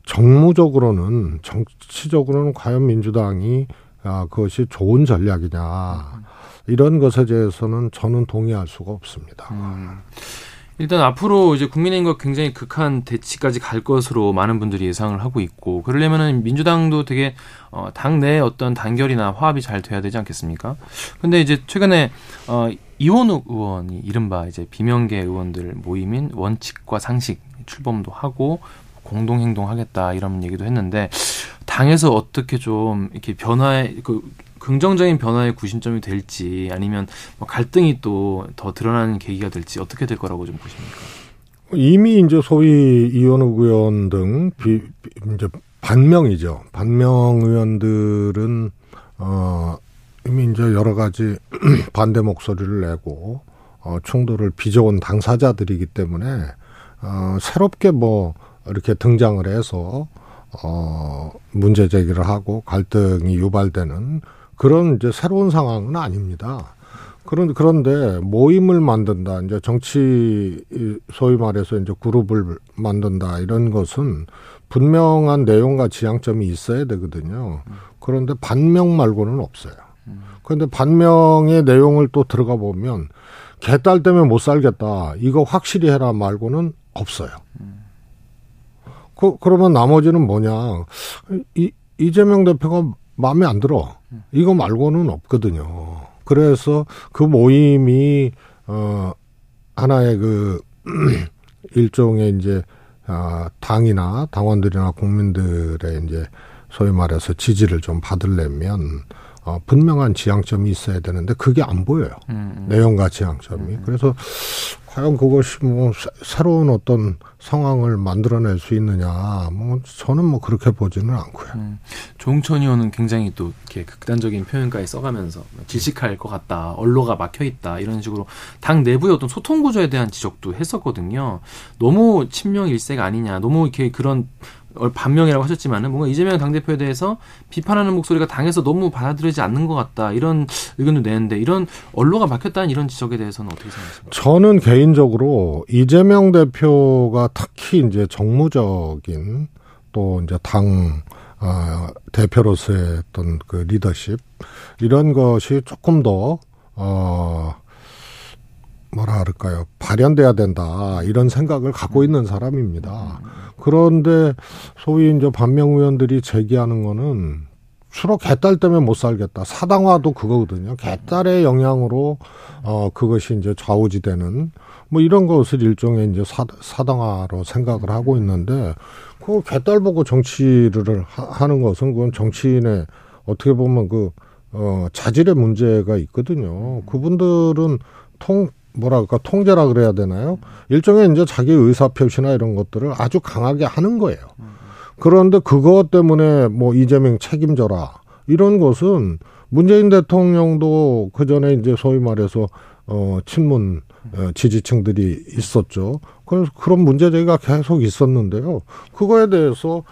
정무적으로는 정치적으로는 과연 민주당이 그것이 좋은 전략이냐 이런 것에 대해서는 저는 동의할 수가 없습니다. 일단 앞으로 이제 국민의힘과 굉장히 극한 대치까지 갈 것으로 많은 분들이 예상을 하고 있고, 그러려면은 민주당도 되게 당내의 어떤 단결이나 화합이 잘 돼야 되지 않겠습니까? 근데 이제 최근에 이현욱 의원이 이른바 이제 비명계 의원들 모임인 원칙과 상식 출범도 하고 공동행동하겠다 이런 얘기도 했는데, 당에서 어떻게 좀 이렇게 변화의 긍정적인 변화의 구심점이 될지, 아니면 갈등이 또 더 드러나는 계기가 될지 어떻게 될 거라고 좀 보십니까? 이미 이제 소위 이현욱 의원 등 이제 반명이죠. 반명 의원들은 이미 이제 여러 가지 반대 목소리를 내고 충돌을 빚어온 당사자들이기 때문에 새롭게 뭐 이렇게 등장을 해서 문제 제기를 하고 갈등이 유발되는 그런 이제 새로운 상황은 아닙니다. 그런데 모임을 만든다, 이제 정치 소위 말해서 이제 그룹을 만든다 이런 것은 분명한 내용과 지향점이 있어야 되거든요. 그런데 반명 말고는 없어요. 그런데 반명의 내용을 또 들어가 보면 개딸 때문에 못 살겠다 이거 확실히 해라 말고는 없어요. 그러면 나머지는 뭐냐? 이재명 대표가 마음에 안 들어. 이거 말고는 없거든요. 그래서 그 모임이 하나의 그 일종의 이제 당이나 당원들이나 국민들의 이제 소위 말해서 지지를 좀 받으려면 분명한 지향점이 있어야 되는데 그게 안 보여요. 내용과 지향점이. 그래서 과연 그것이 뭐 새로운 어떤 상황을 만들어낼 수 있느냐, 뭐 저는 뭐 그렇게 보지는 않고요. 조응천 의원은 굉장히 또 이렇게 극단적인 표현까지 써가면서 질식할 것 같다, 언로가 막혀 있다 이런 식으로 당 내부의 어떤 소통 구조에 대한 지적도 했었거든요. 너무 친명 일세가 아니냐, 너무 이렇게 그런 반명이라고 하셨지만은 뭔가 이재명 당대표에 대해서 비판하는 목소리가 당에서 너무 받아들이지 않는 것 같다 이런 의견도 내는데, 이런 언로가 막혔다는 이런 지적에 대해서는 어떻게 생각하십니까? 저는 개인적으로 이재명 대표가 특히 이제 정무적인 또 이제 당 대표로서의 어떤 그 리더십 이런 것이 조금 더 뭐라 그럴까요? 발현돼야 된다 이런 생각을 갖고 있는 사람입니다. 그런데 소위 이제 반명 의원들이 제기하는 거는 주로 개딸 때문에 못 살겠다, 사당화도 그거거든요. 개딸의 영향으로 그것이 이제 좌우지되는 뭐 이런 것을 일종의 이제 사당화로 생각을 하고 있는데, 그 개딸 보고 정치를 하는 것은 그건 정치인의 어떻게 보면 그 자질의 문제가 있거든요. 그분들은 통제라 그래야 되나요? 일종의 이제 자기 의사표시나 이런 것들을 아주 강하게 하는 거예요. 그런데 그것 때문에 뭐 이재명 책임져라 이런 것은 문재인 대통령도 그 전에 이제 소위 말해서 친문 지지층들이 있었죠. 그래서 그런 문제제기가 계속 있었는데요. 그거에 대해서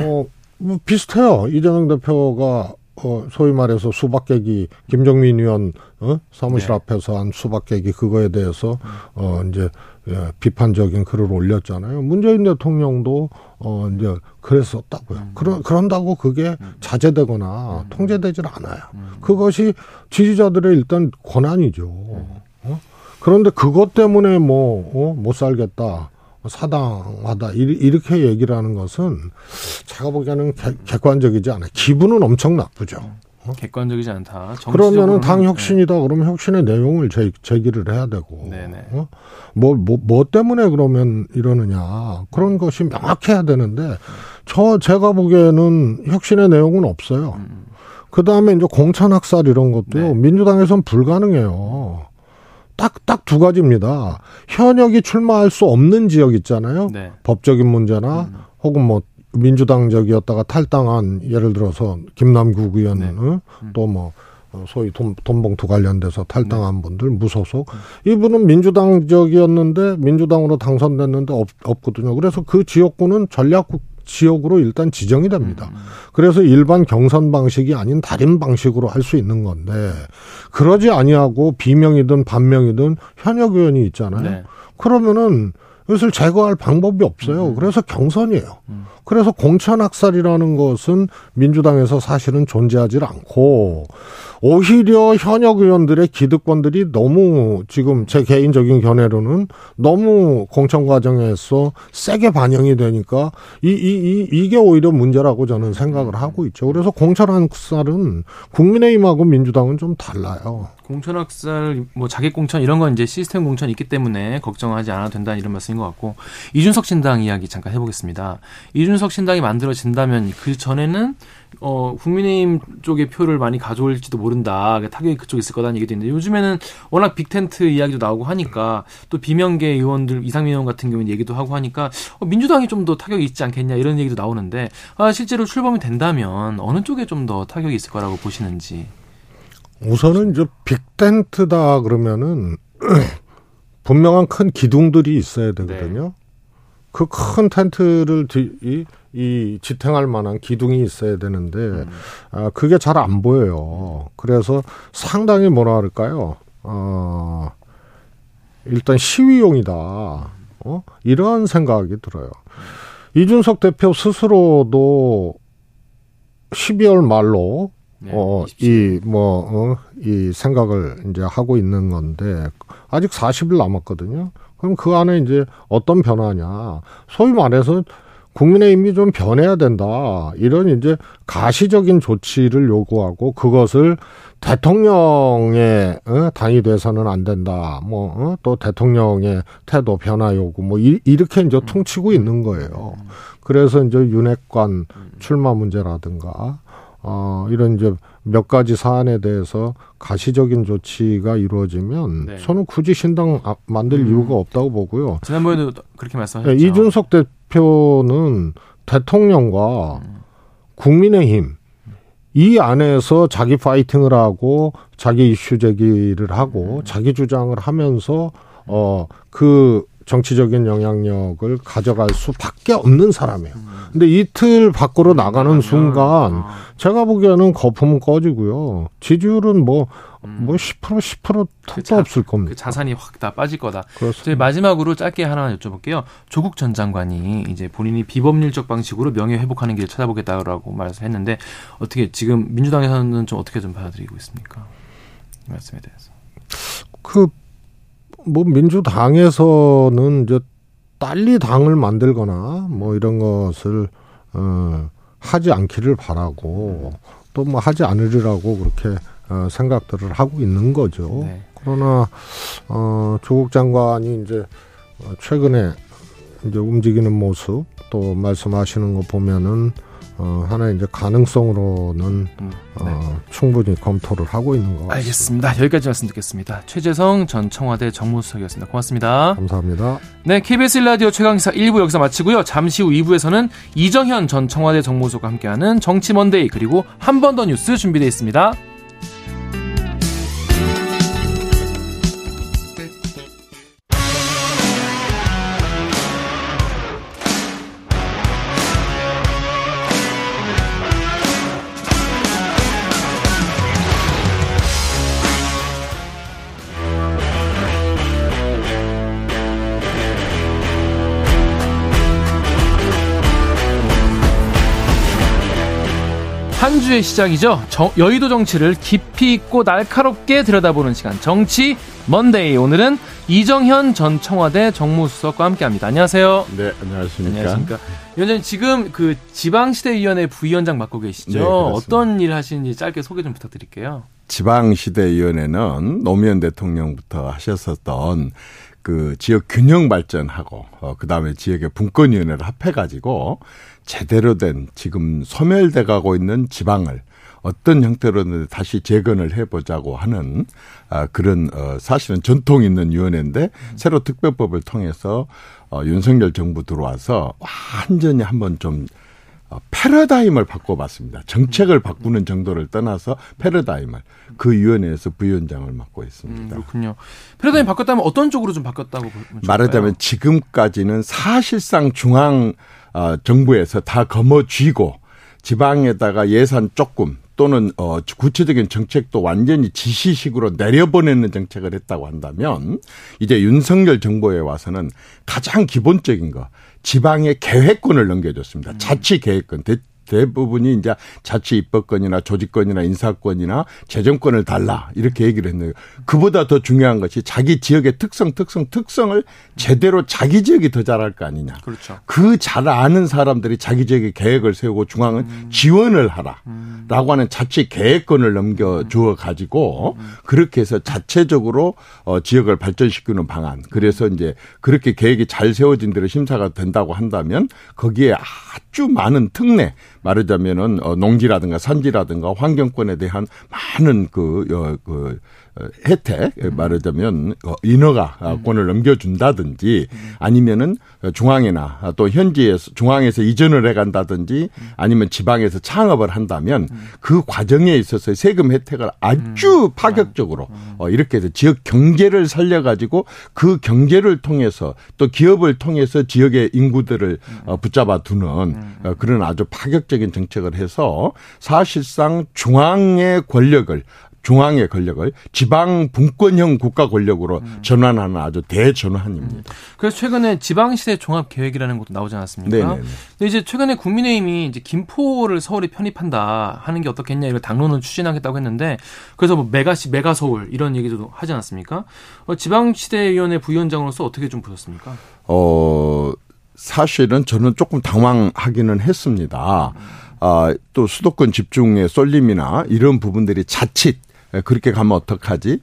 뭐 비슷해요. 이재명 대표가 소위 말해서 수박 깨기, 김종민 의원 사무실 앞에서 한 수박 깨기 그거에 대해서 이제 비판적인 글을 올렸잖아요. 문재인 대통령도 이제 그랬었다고요. 그런다고 그게 자제되거나 통제되질 않아요. 그것이 지지자들의 일단 권한이죠. 그런데 그것 때문에 뭐 못 살겠다, 사당하다 이렇게 얘기를 하는 것은 제가 보기에는 객관적이지 않아요. 기분은 엄청 나쁘죠. 객관적이지 않다. 그러면은 당 혁신이다. 그러면 혁신의 내용을 제기를 해야 되고, 뭐 때문에 그러면 이러느냐 그런 것이 명확해야 되는데 제가 보기에는 혁신의 내용은 없어요. 그 다음에 이제 공천학살 이런 것도 민주당에서는 불가능해요. 딱 두 가지입니다. 현역이 출마할 수 없는 지역 있잖아요. 네. 법적인 문제나 혹은 뭐 민주당적이었다가 탈당한 예를 들어서 김남국 의원 또 뭐 소위 돈봉투 관련돼서 탈당한 분들 무소속 이분은 민주당적이었는데 민주당으로 당선됐는데 없거든요. 그래서 그 지역구는 전략국 지역으로 일단 지정이 됩니다. 그래서 일반 경선 방식이 아닌 다른 방식으로 할 수 있는 건데 그러지 아니하고 비명이든 반명이든 현역 의원이 있잖아요. 네. 그러면은 이것을 제거할 방법이 없어요. 그래서 경선이에요. 그래서 공천 학살이라는 것은 민주당에서 사실은 존재하지 않고 오히려 현역 의원들의 기득권들이 너무 지금 제 개인적인 견해로는 너무 공천 과정에서 세게 반영이 되니까 이게 오히려 문제라고 저는 생각을 하고 있죠. 그래서 공천 학살은 국민의힘하고 민주당은 좀 달라요. 공천 학살, 뭐 자객 공천 이런 건 이제 시스템 공천이 있기 때문에 걱정하지 않아도 된다 이런 말씀인 것 같고 이준석 신당 이야기 잠깐 해보겠습니다. 이준석 신당이 만들어진다면 그 전에는 국민의힘 쪽의 표를 많이 가져올지도 모른다. 그러니까 타격이 그쪽에 있을 거다는 얘기도 있는데 요즘에는 워낙 빅텐트 이야기도 나오고 하니까 또 비명계 의원들 이상민 의원 같은 경우는 얘기도 하고 하니까 민주당이 좀 더 타격이 있지 않겠냐 이런 얘기도 나오는데 실제로 출범이 된다면 어느 쪽에 좀 더 타격이 있을 거라고 보시는지. 우선은 이제 빅텐트다 그러면은 분명한 큰 기둥들이 있어야 되거든요. 네. 그 큰 텐트를 지탱할 만한 기둥이 있어야 되는데 그게 잘 안 보여요. 그래서 상당히 뭐라 할까요? 일단 시위용이다. 이런 생각이 들어요. 이준석 대표 스스로도 12월 말로 이 생각을 이제 하고 있는 건데 아직 40일 남았거든요. 그럼 그 안에 이제 어떤 변화냐. 소위 말해서 국민의힘이 좀 변해야 된다. 이런 이제 가시적인 조치를 요구하고 그것을 대통령의 당이 돼서는 안 된다. 뭐 또 대통령의 태도 변화 요구 뭐 이렇게 이제 통치고 있는 거예요. 그래서 이제 윤핵관 출마 문제라든가 이런 이제 몇 가지 사안에 대해서 가시적인 조치가 이루어지면 네. 저는 굳이 신당 만들 이유가 없다고 보고요. 지난번에도 그렇게 말씀하셨죠. 네, 이준석 대표는 대통령과 국민의힘 이 안에서 자기 파이팅을 하고 자기 이슈 제기를 하고 자기 주장을 하면서 그 정치적인 영향력을 가져갈 수밖에 없는 사람이에요. 근데 이 틀 밖으로 나가는 순간 제가 보기에는 거품은 꺼지고요. 지지율은 뭐 10% 턱도 없을 겁니다. 그 자산이 확 다 빠질 거다. 저희 마지막으로 짧게 하나 여쭤볼게요. 조국 전 장관이 이제 본인이 비법률적 방식으로 명예 회복하는 길을 찾아보겠다라고 말씀했는데 어떻게 지금 민주당에서는 좀 어떻게 좀 받아들이고 있습니까? 이 말씀에 대해서. 민주당에서는 이제 딸리 당을 만들거나 뭐 이런 것을 하지 않기를 바라고 또 뭐 하지 않으리라고 그렇게 생각들을 하고 있는 거죠. 네. 그러나 조국 장관이 이제 최근에 이제 움직이는 모습 또 말씀하시는 거 보면은 하나의 이제 가능성으로는 충분히 검토를 하고 있는 것 같습니다. 알겠습니다. 여기까지 말씀 듣겠습니다. 최재성 전 청와대 정무수석이었습니다. 고맙습니다. 감사합니다. 네, KBS 1라디오 최강시사 1부 여기서 마치고요. 잠시 후 2부에서는 이정현 전 청와대 정무수석과 함께하는 정치 먼데이 그리고 한 번 더 뉴스 준비되어 있습니다. 한 주의 시작이죠. 여의도 정치를 깊이 있고 날카롭게 들여다보는 시간 정치 먼데이. 오늘은 이정현 전 청와대 정무수석과 함께합니다. 안녕하세요. 네, 안녕하십니까. 위원장님 지금 그 지방시대위원회 부위원장 맡고 계시죠. 네, 어떤 일 하시는지 짧게 소개 좀 부탁드릴게요. 지방시대위원회는 노무현 대통령부터 하셨었던 그 지역 균형 발전하고 그다음에 지역의 분권위원회를 합해가지고 제대로 된 지금 소멸돼가고 있는 지방을 어떤 형태로든 다시 재건을 해보자고 하는 그런 사실은 전통 있는 위원회인데 새로 특별법을 통해서 윤석열 정부 들어와서 완전히 한번 좀 패러다임을 바꿔봤습니다. 정책을 바꾸는 정도를 떠나서 패러다임을 그 위원회에서 부위원장을 맡고 있습니다. 그렇군요. 패러다임 바꿨다면 어떤 쪽으로 좀 바뀌었다고 보면 말하자면 지금까지는 사실상 중앙 정부에서 다 거머쥐고 지방에다가 예산 조금 또는 구체적인 정책도 완전히 지시식으로 내려보내는 정책을 했다고 한다면 이제 윤석열 정부에 와서는 가장 기본적인 거 지방에 계획권을 넘겨줬습니다. 자치계획권. 대부분이 이제 자치 입법권이나 조직권이나 인사권이나 재정권을 달라 이렇게 얘기를 했는데 그보다 더 중요한 것이 자기 지역의 특성을 제대로 자기 지역이 더 잘할 거 아니냐. 그렇죠. 그 잘 아는 사람들이 자기 지역의 계획을 세우고 중앙은 지원을 하라라고 하는 자치 계획권을 넘겨주어 가지고 그렇게 해서 자체적으로 지역을 발전시키는 방안. 그래서 이제 그렇게 계획이 잘 세워진 대로 심사가 된다고 한다면 거기에 아주 많은 특례. 말하자면은 농지라든가 산지라든가 환경권에 대한 많은 그 혜택 말하자면 인허가권을 넘겨준다든지 아니면은 중앙이나 또 현지에서 중앙에서 이전을 해간다든지 아니면 지방에서 창업을 한다면 그 과정에 있어서 세금 혜택을 아주 파격적으로 이렇게 해서 지역 경제를 살려가지고 그 경제를 통해서 또 기업을 통해서 지역의 인구들을 붙잡아 두는 그런 아주 파격적인 정책을 해서 사실상 중앙의 권력을 지방 분권형 국가 권력으로 전환하는 아주 대전환입니다. 그래서 최근에 지방시대 종합계획이라는 것도 나오지 않았습니까? 네네네. 근데 이제 최근에 국민의힘이 이제 김포를 서울에 편입한다 하는 게 어떻겠냐 이걸 당론을 추진하겠다고 했는데 그래서 뭐 메가시, 메가서울 이런 얘기도 하지 않았습니까? 지방시대위원회 부위원장으로서 어떻게 좀 보셨습니까? 사실은 저는 조금 당황하기는 했습니다. 또 수도권 집중의 쏠림이나 이런 부분들이 자칫 그렇게 가면 어떡하지?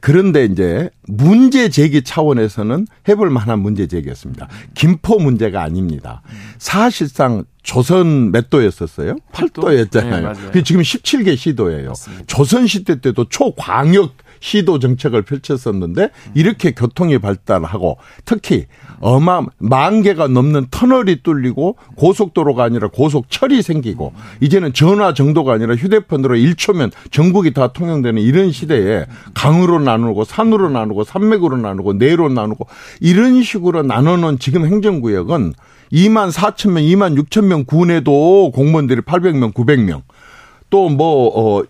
그런데 이제 문제 제기 차원에서는 해볼 만한 문제 제기였습니다. 김포 문제가 아닙니다. 사실상 조선 몇 도였었어요? 8도였잖아요. 네, 지금 17개 시도예요. 맞습니다. 조선시대 때도 초광역 시도 정책을 펼쳤었는데 이렇게 교통이 발달하고 특히 10,000개가 넘는 터널이 뚫리고 고속도로가 아니라 고속철이 생기고 이제는 전화 정도가 아니라 휴대폰으로 1초면 전국이 다 통용되는 이런 시대에 강으로 나누고 산으로 나누고 산맥으로 나누고 내로 나누고 이런 식으로 나눠놓은 지금 행정구역은 24,000명, 26,000명 군에도 공무원들이 800명, 900명. 또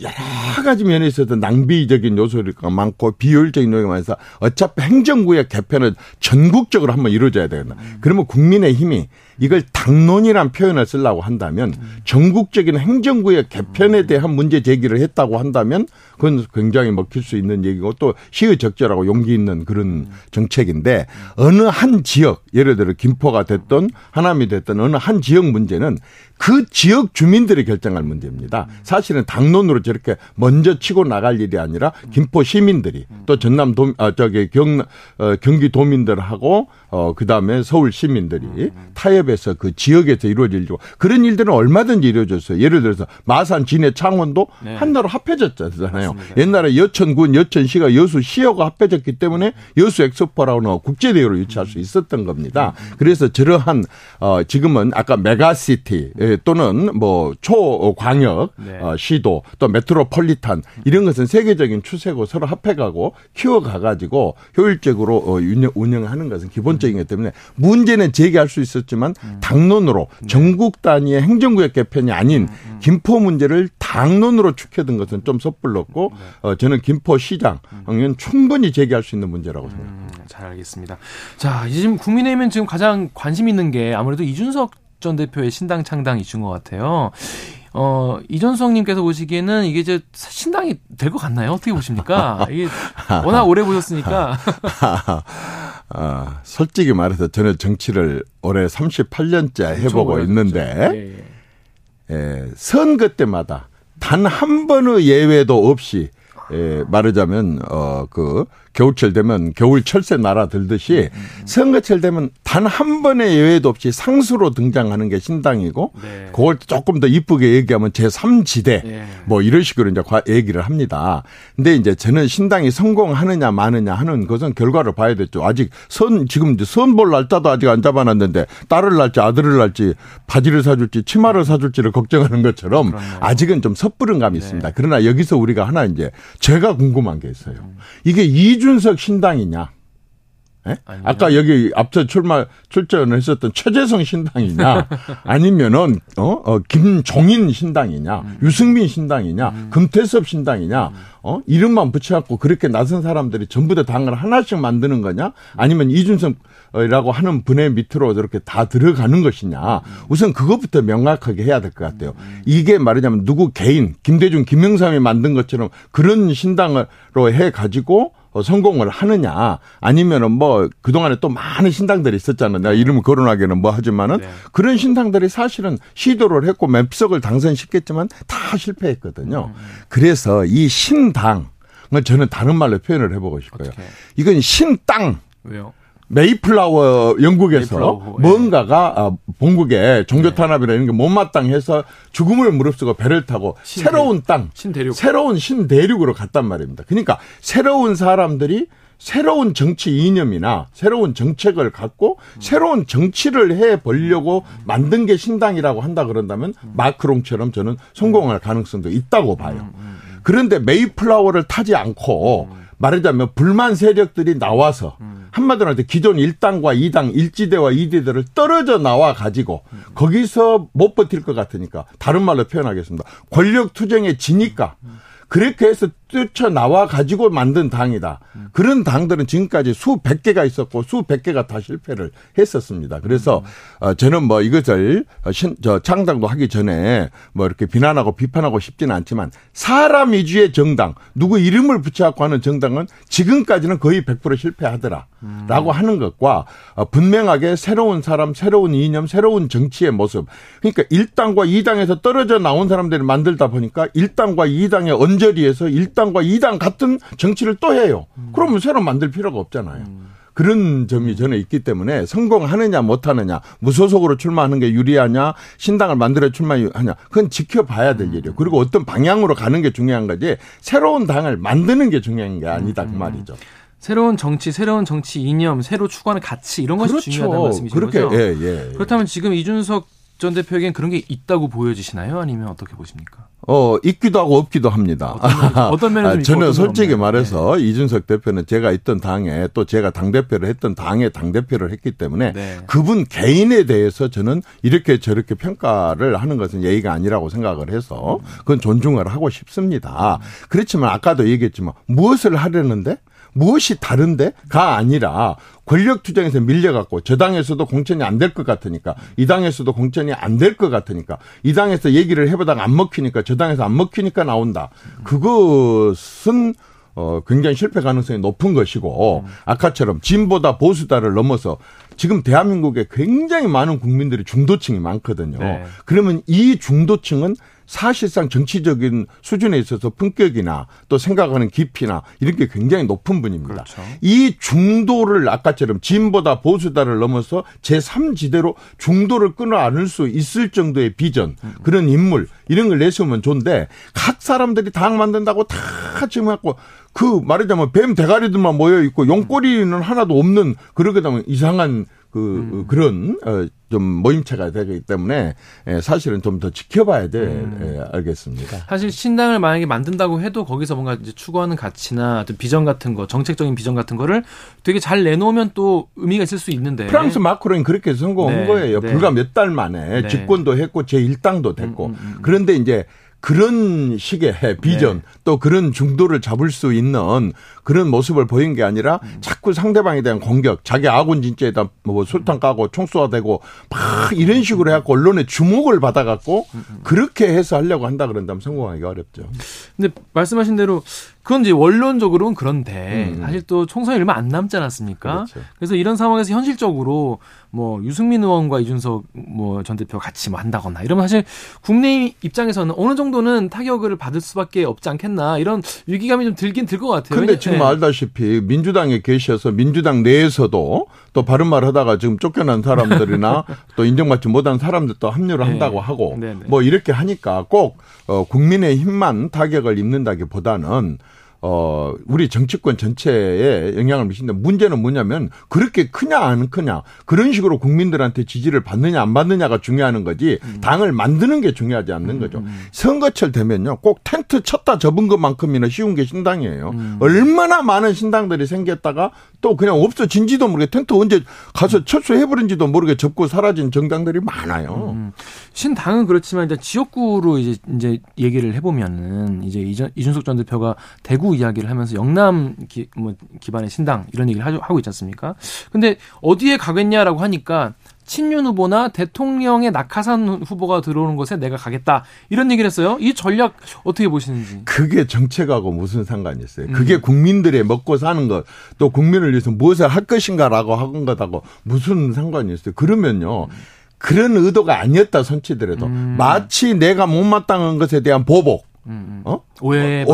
여러 가지 면에 있어서 낭비적인 요소가 많고 비효율적인 요소가 많아서 어차피 행정구역 개편을 전국적으로 한번 이루어져야 되겠다. 그러면 국민의힘이 이걸 당론이란 표현을 쓰려고 한다면 전국적인 행정구역 개편에 대한 문제 제기를 했다고 한다면 그건 굉장히 먹힐 수 있는 얘기고 또 시의적절하고 용기 있는 그런 정책인데 어느 한 지역 예를 들어 김포가 됐든 하남이 됐든 어느 한 지역 문제는 그 지역 주민들이 결정할 문제입니다. 사실은 당론으로 저렇게 먼저 치고 나갈 일이 아니라 김포 시민들이 또 경기도민들하고 그다음에 서울 시민들이 타협해서 그 지역에서 이루어지려고 그런 일들은 얼마든지 이루어졌어요. 예를 들어서 마산, 진해, 창원도 네. 한나로 합해졌잖아요. 맞습니다. 옛날에 여천군, 여천시가 여수시하고 합해졌기 때문에 여수엑스포라는 국제대회로 유치할 수 있었던 겁니다. 그래서 저러한 지금은 아까 메가시티 또는 초광역 네. 시도 또 메트로폴리탄 이런 것은 세계적인 추세고 서로 합해가고 키워가가지고 효율적으로 운영하는 것은 기본적인 것 때문에 문제는 제기할 수 있었지만 당론으로 전국 단위의 행정구역 개편이 아닌 김포 문제를 당론으로 축해둔 것은 좀 섣불렀고 저는 김포시장 충분히 제기할 수 있는 문제라고 생각합니다. 잘 알겠습니다. 자, 지금 국민의힘은 지금 가장 관심 있는 게 아무래도 이준석 전 대표의 신당 창당 이슈인 것 같아요. 이전성님께서 보시기에는 이게 이제 신당이 될 것 같나요? 어떻게 보십니까? 이게 워낙 오래 보셨으니까. 솔직히 말해서 저는 정치를 올해 38년째 해보고 있는데 선거 때마다 단 한 번의 예외도 없이 말하자면 겨울철 되면 겨울철새 날아들듯이 선거철 되면 단 한 번의 예외도 없이 상수로 등장하는 게 신당이고 네. 그걸 조금 더 이쁘게 얘기하면 제3지대 네. 뭐 이런 식으로 이제 얘기를 합니다. 근데 이제 저는 신당이 성공하느냐 마느냐 하는 것은 결과를 봐야 됐죠. 아직 지금 이제 선볼 날짜도 아직 안 잡아놨는데 딸을 낳을지 아들을 낳을지 바지를 사줄지 치마를 사줄지를 걱정하는 것처럼 그렇네요. 아직은 좀 섣부른 감이 네. 있습니다. 그러나 여기서 우리가 하나 이제 제가 궁금한 게 있어요. 이게 이준석 신당이냐? 예? 아까 여기 앞서 출전을 했었던 최재성 신당이냐? 아니면은 김종인 신당이냐? 유승민 신당이냐? 금태섭 신당이냐? 이름만 붙여갖고 그렇게 나선 사람들이 전부 다 당을 하나씩 만드는 거냐? 아니면 이준석이라고 하는 분의 밑으로 저렇게 다 들어가는 것이냐? 우선 그것부터 명확하게 해야 될 것 같아요. 이게 말하자면 누구 개인, 김대중, 김영삼이 만든 것처럼 그런 신당으로 해가지고 성공을 하느냐, 아니면은 뭐, 그동안에 또 많은 신당들이 있었잖아요. 내가 이름을 거론하기는 뭐 하지만은, 네. 그런 신당들이 사실은 시도를 했고, 맵석을 당선시켰지만 다 실패했거든요. 그래서 이 신당은 저는 다른 말로 표현을 해보고 싶어요. 어떻게? 이건 신땅. 왜요? 메이플라워 영국에서 메이플라워, 뭔가가 본국에 종교 탄압이나 이런 게 못마땅해서 죽음을 무릅쓰고 배를 타고 새로운 땅, 신대륙. 새로운 신대륙으로 갔단 말입니다. 그러니까 새로운 사람들이 새로운 정치 이념이나 새로운 정책을 갖고 새로운 정치를 해보려고 만든 게 신당이라고 한다 그런다면 마크롱처럼 저는 성공할 가능성도 있다고 봐요. 그런데 메이플라워를 타지 않고 말하자면 불만 세력들이 나와서 한마디로 할 때 기존 1당과 2당, 1지대와 2지대를 떨어져 나와 가지고 거기서 못 버틸 것 같으니까 다른 말로 표현하겠습니다. 권력 투쟁에 지니까 그렇게 해서 뛰쳐나와 가지고 만든 당이다. 그런 당들은 지금까지 수백 개가 있었고 수백 개가 다 실패를 했었습니다. 그래서 저는 뭐 이것을 창당도 하기 전에 뭐 이렇게 비난하고 비판하고 싶지는 않지만 사람 위주의 정당, 누구 이름을 붙여갖고 하는 정당은 지금까지는 거의 100% 실패하더라. 라고 하는 것과 분명하게 새로운 사람, 새로운 이념, 새로운 정치의 모습. 그러니까 1당과 2당에서 떨어져 나온 사람들을 만들다 보니까 1당과 2당의 언저리에서 1당과 2당 같은 정치를 또 해요. 그러면 새로 만들 필요가 없잖아요. 그런 점이 저는 있기 때문에 성공하느냐 못하느냐, 무소속으로 출마하는 게 유리하냐, 신당을 만들어 출마하냐, 그건 지켜봐야 될 일이에요. 그리고 어떤 방향으로 가는 게 중요한 거지 새로운 당을 만드는 게 중요한 게 아니다 그 말이죠. 새로운 정치, 새로운 정치 이념, 새로 추구하는 가치 이런 것이 그렇죠. 중요하다는 말씀이신 거죠? 예, 예. 그렇다면 지금 이준석 전 대표에겐 그런 게 있다고 보여지시나요? 아니면 어떻게 보십니까? 있기도 하고 없기도 합니다. 어떤 면에서 있고 저는 솔직히 말해서 네. 이준석 대표는 제가 있던 당에 또 제가 당대표를 했던 당에 당대표를 했기 때문에 네. 그분 개인에 대해서 저는 이렇게 저렇게 평가를 하는 것은 예의가 아니라고 생각을 해서 그건 존중을 하고 싶습니다. 그렇지만 아까도 얘기했지만 무엇을 하려는데? 무엇이 다른데가 아니라 권력 투쟁에서 밀려갖고 저 당에서도 공천이 안 될 것 같으니까 이 당에서도 공천이 안 될 것 같으니까 이 당에서 얘기를 해보다가 안 먹히니까 저 당에서 안 먹히니까 나온다. 그것은 굉장히 실패 가능성이 높은 것이고 아까처럼 진보다 보수다를 넘어서 지금 대한민국에 굉장히 많은 국민들이 중도층이 많거든요. 네. 그러면 이 중도층은 사실상 정치적인 수준에 있어서 품격이나 또 생각하는 깊이나 이런 게 굉장히 높은 분입니다. 그렇죠. 이 중도를 아까처럼 진보다 보수다를 넘어서 제3지대로 중도를 끌어안을 수 있을 정도의 비전, 그런 인물 이런 걸 내세우면 좋은데 각 사람들이 당 만든다고 다 지금 갖고 그 말하자면 뱀 대가리들만 모여 있고 용꼬리는 하나도 없는 그러게 되면 이상한 그런 좀 모임체가 되기 때문에 사실은 좀 더 지켜봐야 돼 알겠습니다. 사실 신당을 만약에 만든다고 해도 거기서 뭔가 이제 추구하는 가치나 어떤 비전 같은 거, 정책적인 비전 같은 거를 되게 잘 내놓으면 또 의미가 있을 수 있는데. 프랑스 마크롱이 그렇게 성공한 네. 거예요. 네. 불과 몇 달 만에 네. 집권도 했고 제1당도 됐고 그런데 이제. 그런 식의 비전 네. 또 그런 중도를 잡을 수 있는 그런 모습을 보인 게 아니라 자꾸 상대방에 대한 공격, 자기 아군 진짜에다 뭐 술탄 까고 총 쏘아대고 막 이런 식으로 해갖고 언론의 주목을 받아갖고 그렇게 해서 하려고 한다 그런다면 성공하기가 어렵죠. 근데 말씀하신 대로 그건 이제 원론적으로는 그런데 사실 또 총선이 얼마 안 남지 않았습니까? 그렇죠. 그래서 이런 상황에서 현실적으로 뭐 유승민 의원과 이준석 뭐 전 대표 같이 뭐 한다거나 이러면 사실 국내 입장에서는 어느 정도는 타격을 받을 수밖에 없지 않겠나 이런 위기감이 좀 들긴 들 것 같아요. 그런데 지금 알다시피 민주당에 계셔서 민주당 내에서도 또 바른 말 하다가 지금 쫓겨난 사람들이나 또 인정받지 못한 사람들도 합류를 한다고 하고 뭐 이렇게 하니까 꼭 국민의 힘만 타격을 입는다기보다는 우리 정치권 전체에 영향을 미친다. 문제는 뭐냐면 그렇게 크냐 안 크냐 그런 식으로 국민들한테 지지를 받느냐 안 받느냐가 중요한 거지 당을 만드는 게 중요하지 않는 거죠. 선거철 되면요 꼭 텐트 쳤다 접은 것만큼이나 쉬운 게 신당이에요. 얼마나 많은 신당들이 생겼다가 또 그냥 없어진지도 모르게 텐트 언제 가서 철수해버린지도 모르게 접고 사라진 정당들이 많아요. 신당은 그렇지만 이제 지역구로 이제 얘기를 해보면은 이제 이준석 전 대표가 대구 이야기를 하면서 영남 기반의 신당 이런 얘기를 하고 있지 않습니까? 근데 어디에 가겠냐라고 하니까 친윤 후보나 대통령의 낙하산 후보가 들어오는 곳에 내가 가겠다 이런 얘기를 했어요. 이 전략 어떻게 보시는지. 그게 정책하고 무슨 상관이 있어요. 그게 국민들의 먹고 사는 것 또 국민을 위해서 무엇을 할 것인가라고 하는 것하고 무슨 상관이 있어요. 그러면요. 그런 의도가 아니었다 선치더라도 마치 내가 못마땅한 것에 대한 보복. 오해.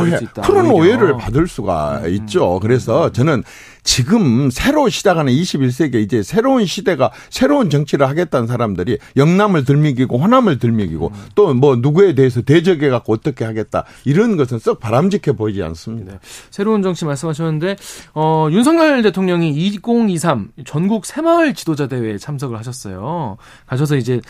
그런 오해를 받을 수가 있죠. 그래서 저는 지금 새로 시작하는 21세기에 이제 새로운 시대가 새로운 정치를 하겠다는 사람들이 영남을 들먹이고 호남을 들먹이고 또 뭐 누구에 대해서 대적해 갖고 어떻게 하겠다 이런 것은 썩 바람직해 보이지 않습니다. 네. 새로운 정치 말씀하셨는데 윤석열 대통령이 2023 전국 새마을 지도자 대회에 참석을 하셨어요. 가셔서 이제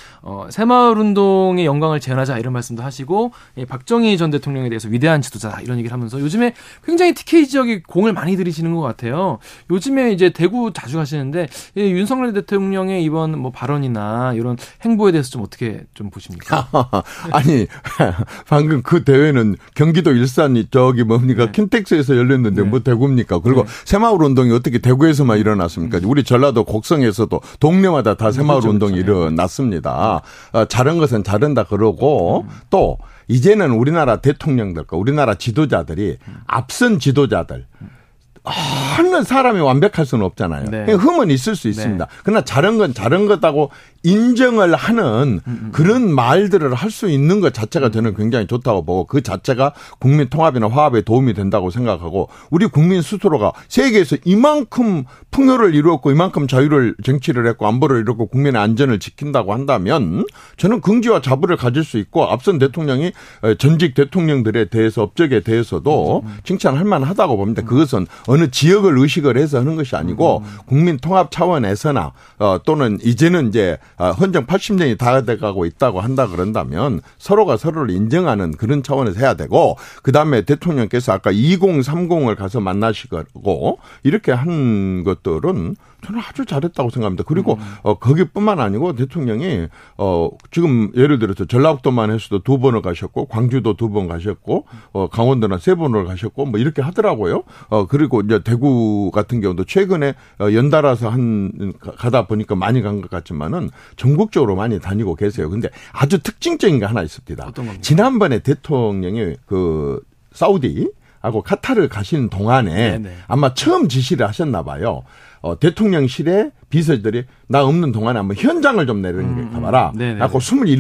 새마을 운동의 영광을 재현하자 이런 말씀도 하시고 박정희 전 대통령에 대해서 위대한 지도자 이런 얘기를 하면서 요즘에 굉장히 TK 지역에 공을 많이 들이시는 것 같아요. 요즘에 이제 대구 자주 가시는데 윤석열 대통령의 이번 뭐 발언이나 이런 행보에 대해서 좀 어떻게 좀 보십니까? 아니 방금 그 대회는 경기도 일산이 저기 뭡니까 킨텍스에서 열렸는데 뭐 대구입니까? 그리고 새마을 운동이 어떻게 대구에서만 일어났습니까? 우리 전라도 곡성에서도 동네마다 다 새마을 운동이 일어났습니다. 잘한 것은 잘한다 그러고 또 이제는 우리나라 대통령들과 우리나라 지도자들이 앞선 지도자들 어느 사람이 완벽할 수는 없잖아요. 흠은 있을 수 있습니다. 그러나 잘한 건 잘한 거다고 인정을 하는 그런 말들을 할 수 있는 것 자체가 저는 굉장히 좋다고 보고 그 자체가 국민 통합이나 화합에 도움이 된다고 생각하고 우리 국민 스스로가 세계에서 이만큼 풍요를 이루었고 이만큼 자유를 정치를 했고 안보를 이루었고 국민의 안전을 지킨다고 한다면 저는 긍지와 자부를 가질 수 있고 앞선 대통령이 전직 대통령들에 대해서 업적에 대해서도 칭찬할 만하다고 봅니다. 그것은 어느 지역을 의식을 해서 하는 것이 아니고 국민 통합 차원에서나 또는 이제는 이제 헌정 80년이 다 돼가고 있다고 한다 그런다면 서로가 서로를 인정하는 그런 차원에서 해야 되고 그다음에 대통령께서 아까 2030을 가서 만나시고 이렇게 한 것들은 저는 아주 잘했다고 생각합니다. 그리고 거기뿐만 아니고 대통령이 지금 예를 들어서 전라북도만 해서도 2번을 가셨고 광주도 2번 가셨고 강원도나 3번을 가셨고 뭐 이렇게 하더라고요. 그리고 이제 대구 같은 경우도 최근에 연달아서 가다 보니까 많이 간 것 같지만은 전국적으로 많이 다니고 계세요. 근데 아주 특징적인 게 하나 있습니다. 어떤 겁니까? 지난번에 대통령이 그 사우디하고 카타르 가시는 동안에 아마 처음 지시를 하셨나 봐요. 대통령실에 비서들이 나 없는 동안에 한번 현장을 좀 내려가봐라. 하고 27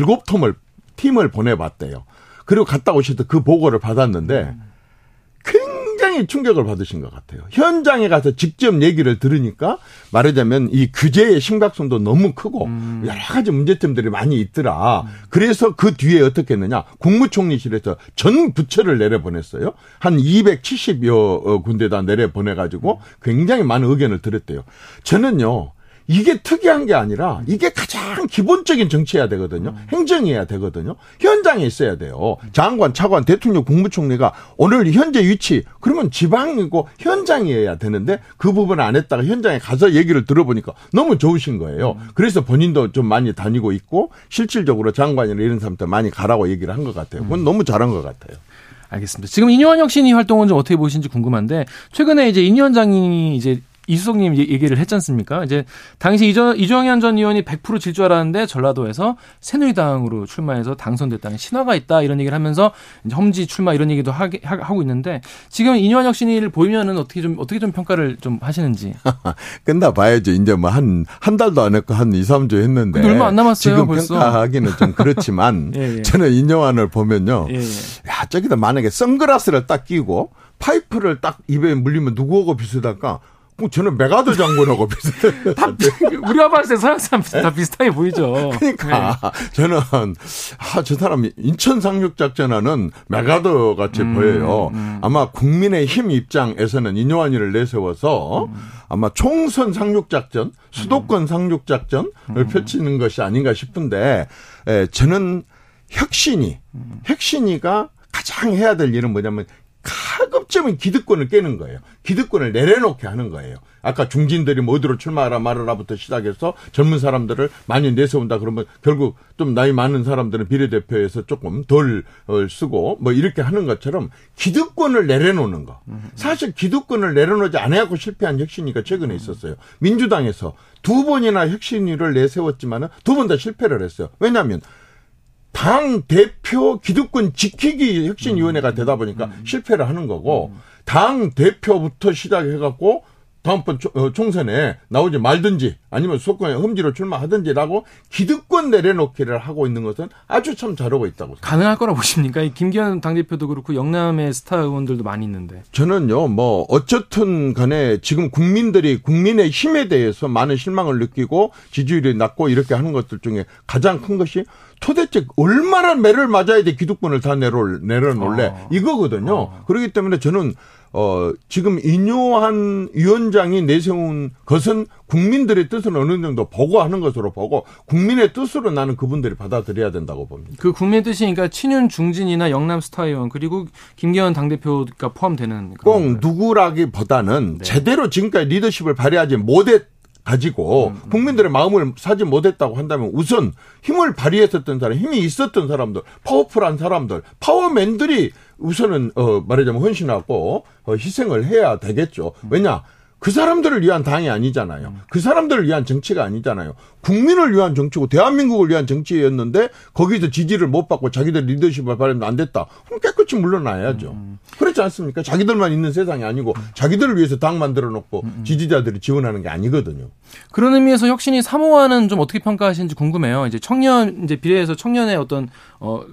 팀을 보내봤대요. 그리고 갔다 오실 때 그 보고를 받았는데 굉장히 충격을 받으신 것 같아요. 현장에 가서 직접 얘기를 들으니까 말하자면 이 규제의 심각성도 너무 크고 여러 가지 문제점들이 많이 있더라. 그래서 그 뒤에 어떻게 했느냐. 국무총리실에서 전 부처를 내려보냈어요. 한 270여 군데다 내려보내가지고 굉장히 많은 의견을 들었대요. 저는요. 이게 특이한 게 아니라 이게 가장 기본적인 정치해야 되거든요. 행정해야 되거든요. 현장에 있어야 돼요. 장관, 차관, 대통령, 국무총리가 오늘 현재 위치 그러면 지방이고 현장이어야 되는데 그 부분을 안 했다가 현장에 가서 얘기를 들어보니까 너무 좋으신 거예요. 그래서 본인도 좀 많이 다니고 있고 실질적으로 장관이나 이런 사람들 많이 가라고 얘기를 한 것 같아요. 그건 너무 잘한 것 같아요. 알겠습니다. 지금 인유환 혁신이 활동은 좀 어떻게 보시는지 궁금한데 최근에 이제 인유환 장인이 이제 이수석님 얘기를 했지 않습니까? 이제 당시 이정현 전 의원이 100% 질 줄 알았는데 전라도에서 새누리당으로 출마해서 당선됐다는 신화가 있다 이런 얘기를 하면서 이제 험지 출마 이런 얘기도 하고 있는데 지금 인유환 혁신위를 보이면은 어떻게 좀 평가를 좀 하시는지. 끝나 봐야죠. 이제 뭐 한 달도 안 했고 한 2, 3주 했는데 얼마 안 남았어요. 지금 벌써. 평가하기는 좀 그렇지만 예, 예. 저는 인유환을 보면요. 예, 예. 야, 저기다 만약에 선글라스를 딱 끼고 파이프를 딱 입에 물리면 누구하고 비슷할까? 저는 메가더 장군하고 비슷해요. 우리가 봤을 때 서양 사람 다 비슷하게 보이죠. 그러니까 네. 저는 저 사람이 인천 상륙작전하는 메가더 같이 보여요. 아마 국민의힘 입장에서는 인요한이를 내세워서 아마 총선 상륙작전, 수도권 상륙작전을 펼치는 것이 아닌가 싶은데 저는 혁신이가 가장 해야 될 일은 뭐냐면 가급적이면 기득권을 깨는 거예요. 기득권을 내려놓게 하는 거예요. 아까 중진들이 뭐 어디로 출마하라 말하라부터 시작해서 젊은 사람들을 많이 내세운다 그러면 결국 좀 나이 많은 사람들은 비례대표에서 조금 덜 쓰고 뭐 이렇게 하는 것처럼 기득권을 내려놓는 거. 사실 기득권을 내려놓지 않아갖고 실패한 혁신위가 최근에 있었어요. 민주당에서 두 번이나 혁신위를 내세웠지만은 두 번 다 실패를 했어요. 왜냐하면 당 대표 기득권 지키기 혁신위원회가 되다 보니까 실패를 하는 거고 당 대표부터 시작해갖고 다음번 총선에 나오지 말든지 아니면 수도권에 험지로 출마하든지라고 기득권 내려놓기를 하고 있는 것은 아주 참 잘하고 있다고 생각합니다. 가능할 거라 보십니까? 김기현 당대표도 그렇고 영남의 스타 의원들도 많이 있는데. 저는요. 뭐 어쨌든 간에 지금 국민들이 국민의 힘에 대해서 많은 실망을 느끼고 지지율이 낮고 이렇게 하는 것들 중에 가장 큰 것이 도대체 얼마나 매를 맞아야 돼 기득권을 다 내려놓을래 이거거든요. 그렇기 때문에 저는 지금 인유한 위원장이 내세운 것은 국민들의 뜻을 어느 정도 보고하는 것으로 보고 국민의 뜻으로 나는 그분들이 받아들여야 된다고 봅니다. 그 국민의 뜻이 그러니까 친윤 중진이나 영남 스타 의원 그리고 김기현 당대표가 포함되는. 꼭 누구라기보다는 네. 제대로 지금까지 리더십을 발휘하지 못했. 가지고 국민들의 마음을 사지 못했다고 한다면 우선 힘을 발휘했었던 사람, 힘이 있었던 사람들, 파워풀한 사람들, 파워맨들이 우선은 말하자면 헌신하고 희생을 해야 되겠죠. 왜냐? 그 사람들을 위한 당이 아니잖아요. 그 사람들을 위한 정치가 아니잖아요. 국민을 위한 정치고 대한민국을 위한 정치였는데 거기서 지지를 못 받고 자기들 리더십을 발휘하면 안 됐다. 그럼 깨끗이 물러나야죠. 그렇지 않습니까? 자기들만 있는 세상이 아니고 자기들을 위해서 당 만들어놓고 지지자들이 지원하는 게 아니거든요. 그런 의미에서 혁신이 사모하는 좀 어떻게 평가하시는지 궁금해요. 이제 청년 이제 비례해서 청년의 어떤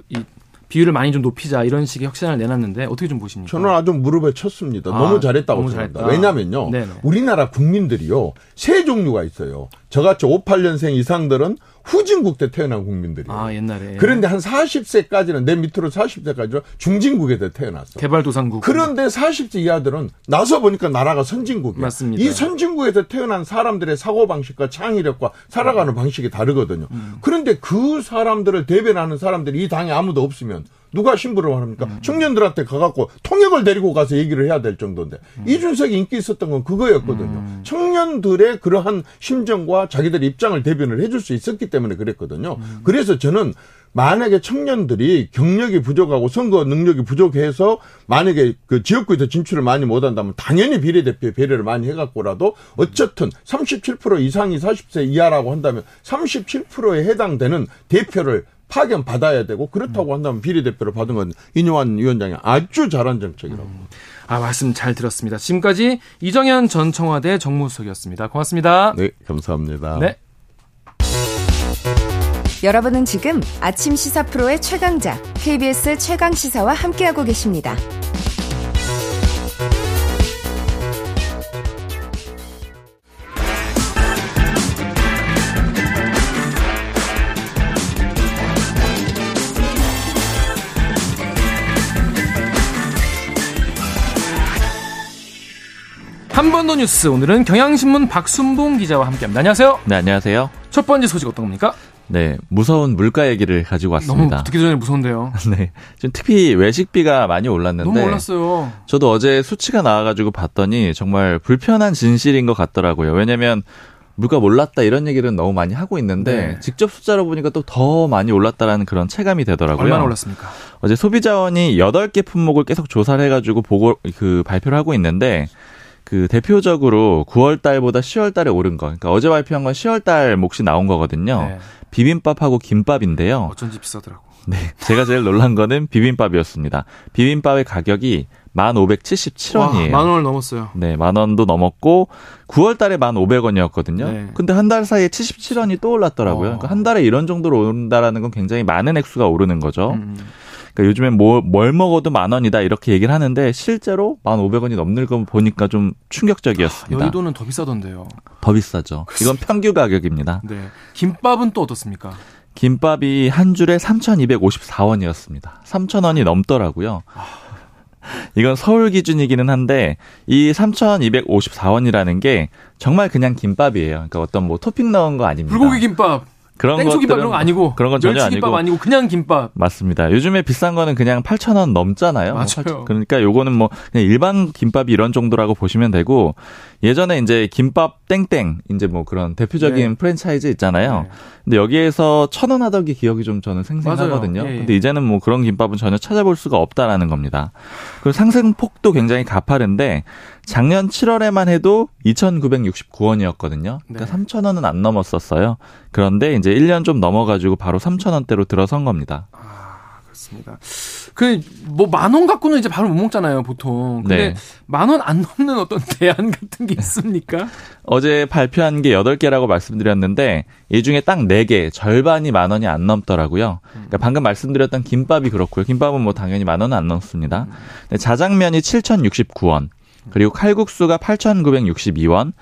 이 비율을 많이 좀 높이자 이런 식의 혁신을 내놨는데 어떻게 좀 보십니까? 저는 아주 무릎에 쳤습니다. 너무 잘했다고 너무 생각합니다. 왜냐면요. 네네. 우리나라 국민들이요. 세 종류가 있어요. 저같이 58년생 이상들은 후진국 때 태어난 국민들이에요. 옛날에. 그런데 한 40세까지는 내 밑으로 40세까지는 중진국에 태어났어. 개발도상국. 그런데 40세 이하들은 나서 보니까 나라가 선진국이에요. 맞습니다. 이 선진국에서 태어난 사람들의 사고방식과 창의력과 살아가는 방식이 다르거든요. 그런데 그 사람들을 대변하는 사람들이 이 당에 아무도 없으면 누가 신부를 말합니까? 청년들한테 가갖고 통역을 데리고 가서 얘기를 해야 될 정도인데 이준석이 인기 있었던 건 그거였거든요. 청년들의 그러한 심정과 자기들의 입장을 대변을 해줄 수 있었기 때문에 그랬거든요. 그래서 저는 만약에 청년들이 경력이 부족하고 선거 능력이 부족해서 만약에 그 지역구에서 진출을 많이 못한다면 당연히 비례대표에 배려를 많이 해갖고라도 어쨌든 37% 이상이 40세 이하라고 한다면 37%에 해당되는 대표를 파견 받아야 되고 그렇다고 한다면 비례대표를 받은 건 인유환 위원장이 아주 잘한 정책이라고. 말씀 잘 들었습니다. 지금까지 이정현 전 청와대 정무수석이었습니다. 고맙습니다. 네, 감사합니다. 네. 여러분은 지금 아침 시사 프로의 최강자 KBS 최강시사와 함께하고 계십니다. 한 번 더 뉴스 오늘은 경향신문 박순봉 기자와 함께합니다. 안녕하세요. 네, 안녕하세요. 첫 번째 소식 어떤 겁니까? 네, 무서운 물가 얘기를 가지고 왔습니다. 너무 듣기 전에 무서운데요. 네, 지금 특히 외식비가 많이 올랐는데 너무 올랐어요. 저도 어제 수치가 나와가지고 봤더니 정말 불편한 진실인 것 같더라고요. 왜냐하면 물가 올랐다 이런 얘기를 너무 많이 하고 있는데 네. 직접 숫자로 보니까 또 더 많이 올랐다라는 그런 체감이 되더라고요. 얼마나 올랐습니까? 어제 소비자원이 8개 품목을 계속 조사를 해가지고 보고 발표를 하고 있는데 그 대표적으로 9월 달보다 10월 달에 오른 거. 그러니까 어제 발표한 건 10월 달 몫이 나온 거거든요. 네. 비빔밥하고 김밥인데요. 어쩐지 비싸더라고. 네. 제가 제일 놀란 거는 비빔밥이었습니다. 비빔밥의 가격이 1,577원이에요. 와, 10,000원을 넘었어요. 네, 10,000원도 넘었고 9월 달에 1,500원이었거든요. 네. 근데 한 달 사이에 77원이 또 올랐더라고요. 그러니까 한 달에 이런 정도로 오른다라는 건 굉장히 많은 액수가 오르는 거죠. 그러니까 요즘엔 뭘 먹어도 10,000원이다 이렇게 얘기를 하는데 실제로 1,500원이 넘는 거 보니까 좀 충격적이었습니다. 여의도는 더 비싸던데요. 더 비싸죠. 이건 평균 가격입니다. 네. 김밥은 또 어떻습니까? 김밥이 한 줄에 3,254원이었습니다. 3,000원이 넘더라고요. 이건 서울 기준이기는 한데 이 3,254원이라는 게 정말 그냥 김밥이에요. 그러니까 어떤 뭐 토핑 넣은 거 아닙니다. 불고기 김밥. 그런 땡초 김밥 이런 거 아니고 그런 건 전혀 아니고 김밥 아니고 그냥 김밥 맞습니다. 요즘에 비싼 거는 그냥 8,000원 넘잖아요. 맞아요. 그러니까 요거는 뭐 그냥 일반 김밥이 이런 정도라고 보시면 되고 예전에 이제 김밥 땡땡 이제 뭐 그런 대표적인 네. 프랜차이즈 있잖아요. 네. 근데 여기에서 1,000원 하던 게 기억이 좀 저는 생생하거든요. 예, 예. 근데 이제는 뭐 그런 김밥은 전혀 찾아볼 수가 없다라는 겁니다. 그리고 상승폭도 굉장히 가파른데 작년 7월에만 해도 2,969원이었거든요. 그러니까 네. 3,000원은 안 넘었었어요. 그런데 이제 1년 좀 넘어가지고 바로 3,000원대로 들어선 겁니다. 아, 그렇습니다. 그 뭐 10,000원 갖고는 이제 바로 못 먹잖아요, 보통. 근데 네. 10,000원 안 넘는 어떤 대안 같은 게 있습니까? 어제 발표한 게 8개라고 말씀드렸는데 이 중에 딱 4개, 절반이 10,000원이 안 넘더라고요. 그러니까 방금 말씀드렸던 김밥이 그렇고요. 김밥은 뭐 당연히 10,000원은 안 넘습니다. 자장면이 7,069원. 그리고 칼국수가 8,962원,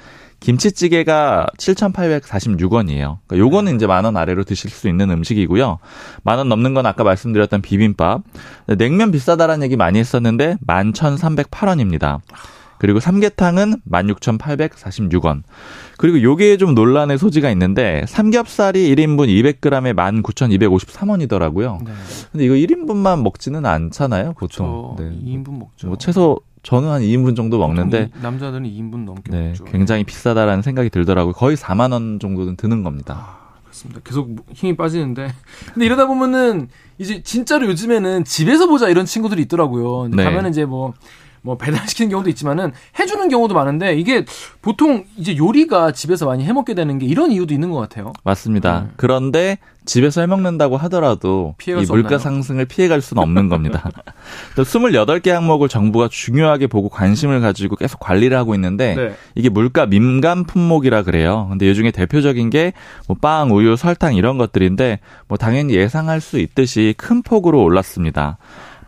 김치찌개가 7,846원이에요. 그러니까 요거는 이제 10,000원 아래로 드실 수 있는 음식이고요. 10,000원 넘는 건 아까 말씀드렸던 비빔밥. 냉면 비싸다라는 얘기 많이 했었는데 11,308원입니다. 그리고 삼계탕은 16,846원. 그리고 요게 좀 논란의 소지가 있는데 삼겹살이 1인분 200g에 19,253원이더라고요. 네. 근데 이거 1인분만 먹지는 않잖아요, 보통. 그렇죠. 네. 2인분 먹죠. 뭐 채소 저는 한 2인분 정도 먹는데 남자들은 2인분 넘게 네, 먹죠. 굉장히 비싸다라는 생각이 들더라고요. 거의 40,000원 정도는 드는 겁니다. 아, 그렇습니다. 계속 힘이 빠지는데 근데 이러다 보면은 이제 진짜로 요즘에는 집에서 보자 이런 친구들이 있더라고요. 네. 가면 이제 뭐 배달시키는 경우도 있지만은 해주는 경우도 많은데 이게 보통 이제 요리가 집에서 많이 해먹게 되는 게 이런 이유도 있는 것 같아요. 맞습니다. 그런데 집에서 해먹는다고 하더라도 이 물가 상승을 피해갈 수는 없는 겁니다. 또 28개 항목을 정부가 중요하게 보고 관심을 가지고 계속 관리를 하고 있는데 네. 이게 물가 민감 품목이라 그래요. 근데 이 중에 대표적인 게 뭐 빵, 우유, 설탕 이런 것들인데 뭐 당연히 예상할 수 있듯이 큰 폭으로 올랐습니다.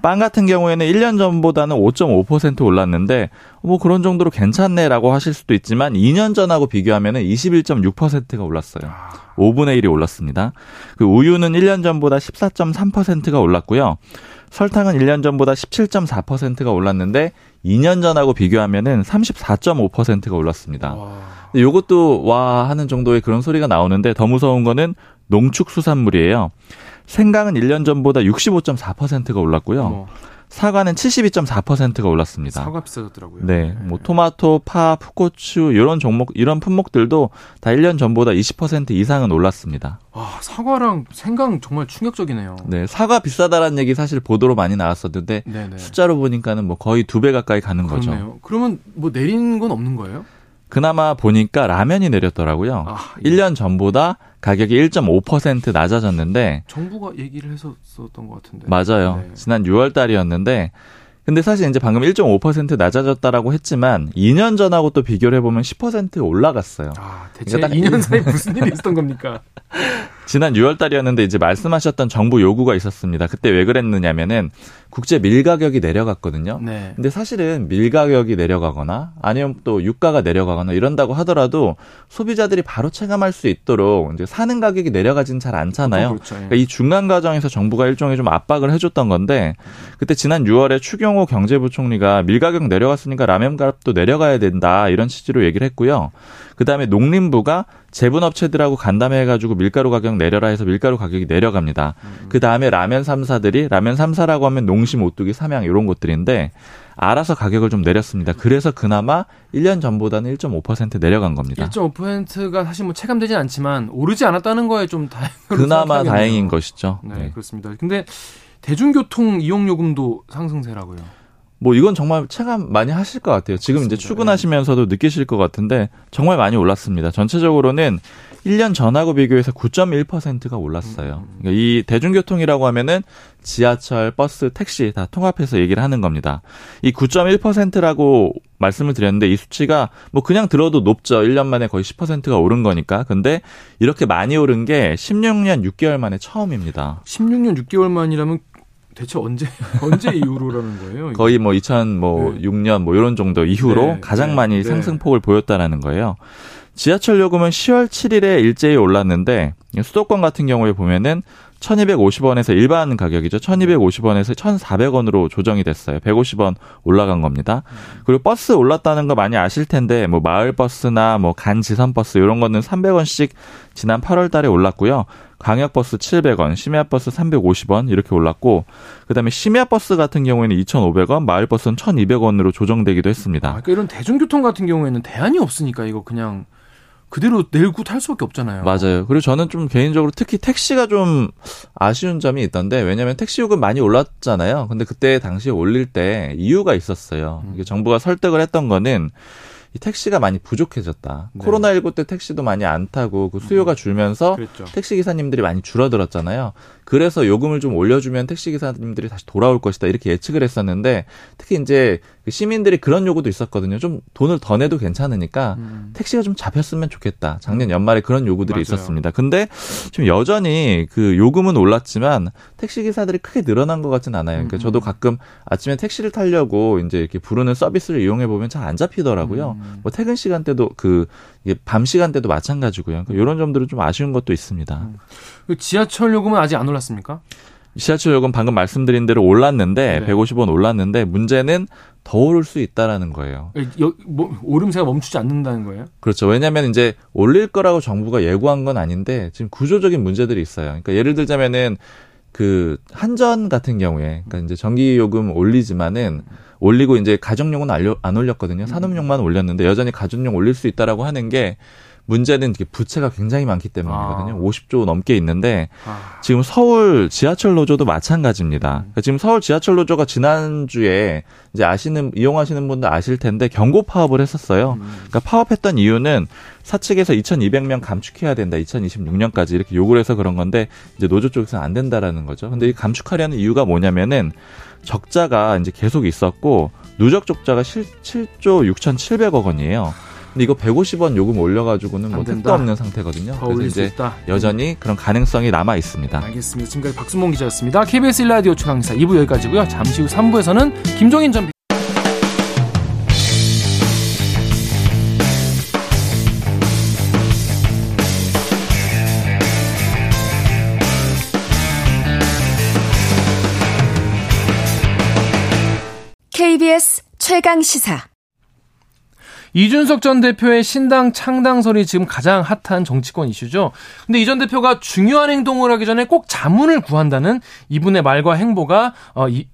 빵 같은 경우에는 1년 전보다는 5.5% 올랐는데 뭐 그런 정도로 괜찮네라고 하실 수도 있지만 2년 전하고 비교하면 21.6%가 올랐어요. 5분의 1이 올랐습니다. 그 우유는 1년 전보다 14.3%가 올랐고요. 설탕은 1년 전보다 17.4%가 올랐는데 2년 전하고 비교하면 34.5%가 올랐습니다. 이것도 와 하는 정도의 그런 소리가 나오는데 더 무서운 거는 농축수산물이에요. 생강은 1년 전보다 65.4%가 올랐고요. 사과는 72.4%가 올랐습니다. 사과 비싸졌더라고요. 네. 뭐 토마토, 파, 풋고추 이런 종목 이런 품목들도 다 1년 전보다 20% 이상은 올랐습니다. 와, 사과랑 생강 정말 충격적이네요. 네. 사과 비싸다라는 얘기 사실 보도로 많이 나왔었는데 네네. 숫자로 보니까는 뭐 거의 2배 가까이 가는 거죠. 그렇네요. 그러면 뭐 내린 건 없는 거예요? 그나마 보니까 라면이 내렸더라고요. 아, 예. 1년 전보다 가격이 1.5% 낮아졌는데 정부가 얘기를 했었던 것 같은데 맞아요. 네. 지난 6월 달이었는데 근데 사실 이제 방금 1.5% 낮아졌다라고 했지만 2년 전하고 또 비교를 해보면 10% 올라갔어요. 아, 대체 그러니까 2년 사이에 무슨 일이 있었던 겁니까? 지난 6월 달이었는데 이제 말씀하셨던 정부 요구가 있었습니다. 그때 왜 그랬느냐면은 국제 밀 가격이 내려갔거든요. 네. 근데 사실은 밀 가격이 내려가거나 아니면 또 유가가 내려가거나 이런다고 하더라도 소비자들이 바로 체감할 수 있도록 이제 사는 가격이 내려가진 잘 않잖아요. 그렇죠. 예. 그러니까 이 중간 과정에서 정부가 일종의 좀 압박을 해줬던 건데 그때 지난 6월에 추경호 경제부총리가 밀 가격 내려갔으니까 라면 값도 내려가야 된다 이런 취지로 얘기를 했고요. 그다음에 농림부가 제분업체들하고 간담회해가지고 밀가루 가격 내려라 해서 밀가루 가격이 내려갑니다. 그다음에 라면 3사들이 라면 3사라고 하면 농심, 오뚜기, 삼양 이런 것들인데 알아서 가격을 좀 내렸습니다. 그래서 그나마 1년 전보다는 1.5% 내려간 겁니다. 1.5%가 사실 뭐 체감되진 않지만 오르지 않았다는 거에 좀 다행으로 그나마 생각하겠네요. 다행인 것이죠. 네, 네. 그렇습니다. 근데 대중교통 이용요금도 상승세라고요. 뭐 이건 정말 체감 많이 하실 것 같아요. 지금 그렇습니다. 이제 출근하시면서도 느끼실 것 같은데 정말 많이 올랐습니다. 전체적으로는 1년 전하고 비교해서 9.1%가 올랐어요. 그러니까 이 대중교통이라고 하면은 지하철, 버스, 택시 다 통합해서 얘기를 하는 겁니다. 이 9.1%라고 말씀을 드렸는데 이 수치가 뭐 그냥 들어도 높죠. 1년 만에 거의 10%가 오른 거니까. 근데 이렇게 많이 오른 게 16년 6개월 만에 처음입니다. 16년 6개월 만이라면 대체 언제 이후로라는 거예요? 거의 뭐 2006년 뭐 이런 정도 이후로 가장 많이 상승폭을 보였다라는 거예요. 지하철 요금은 10월 7일에 일제히 올랐는데 수도권 같은 경우에 보면은 1,250원에서 일반 가격이죠. 1,250원에서 1,400원으로 조정이 됐어요. 150원 올라간 겁니다. 그리고 버스 올랐다는 거 많이 아실 텐데 뭐 마을버스나 뭐 간지선버스 이런 거는 300원씩 지난 8월 달에 올랐고요. 광역버스 700원, 심야버스 350원 이렇게 올랐고 그다음에 심야버스 같은 경우에는 2,500원, 마을버스는 1,200원으로 조정되기도 했습니다. 그러니까 이런 대중교통 같은 경우에는 대안이 없으니까 이거 그냥 그대로 내리고 탈 수밖에 없잖아요. 맞아요. 그리고 저는 좀 개인적으로 특히 택시가 좀 아쉬운 점이 있던데 왜냐하면 택시 요금 많이 올랐잖아요. 근데 그때 당시에 올릴 때 이유가 있었어요. 이게 정부가 설득을 했던 거는 이 택시가 많이 부족해졌다. 네. 코로나19 때 택시도 많이 안 타고 그 수요가 줄면서 그랬죠. 택시기사님들이 많이 줄어들었잖아요. 그래서 요금을 좀 올려주면 택시기사님들이 다시 돌아올 것이다. 이렇게 예측을 했었는데 특히 이제 시민들이 그런 요구도 있었거든요. 좀 돈을 더 내도 괜찮으니까 택시가 좀 잡혔으면 좋겠다. 작년 연말에 그런 요구들이 맞아요. 있었습니다. 근데 지금 여전히 그 요금은 올랐지만 택시기사들이 크게 늘어난 것 같진 않아요. 그러니까 저도 가끔 아침에 택시를 타려고 이제 이렇게 부르는 서비스를 이용해보면 잘 안 잡히더라고요. 뭐 퇴근 시간대도 밤 시간대도 마찬가지고요. 이런 점들은 좀 아쉬운 것도 있습니다. 지하철 요금은 아직 안 올랐습니까? 지하철 요금 방금 말씀드린 대로 올랐는데 150원 올랐는데 문제는 더 오를 수 있다라는 거예요. 오름세가 멈추지 않는다는 거예요? 그렇죠. 왜냐하면 이제 올릴 거라고 정부가 예고한 건 아닌데 지금 구조적인 문제들이 있어요. 그러니까 예를 들자면은 그 한전 같은 경우에 그러니까 이제 전기 요금 올리지만은 올리고 이제 가정용은 안 올렸거든요. 산업용만 올렸는데 여전히 가정용 올릴 수 있다라고 하는 게 문제는 부채가 굉장히 많기 때문이거든요. 50조 넘게 있는데 지금 서울 지하철 노조도 마찬가지입니다. 그러니까 지금 서울 지하철 노조가 지난주에 이제 이용하시는 분들 아실 텐데 경고 파업을 했었어요. 그러니까 파업했던 이유는 사측에서 2,200명 감축해야 된다. 2026년까지 이렇게 요구를 해서 그런 건데 이제 노조 쪽에서는 안 된다라는 거죠. 근데 이 감축하려는 이유가 뭐냐면은 적자가 이제 계속 있었고 누적 적자가 7조 6,700억 원이에요. 근데 이거 150원 요금 올려가지고는 뭐 택도 없는 상태거든요. 그래서 이제 여전히 그런 가능성이 남아 있습니다. 알겠습니다. 지금까지 박순봉 기자였습니다. KBS 1라디오 최강시사 2부 여기까지고요. 잠시 후 3부에서는 김종인 전 KBS 최강시사 이준석 전 대표의 신당 창당설이 지금 가장 핫한 정치권 이슈죠. 근데 이 전 대표가 중요한 행동을 하기 전에 꼭 자문을 구한다는 이분의 말과 행보가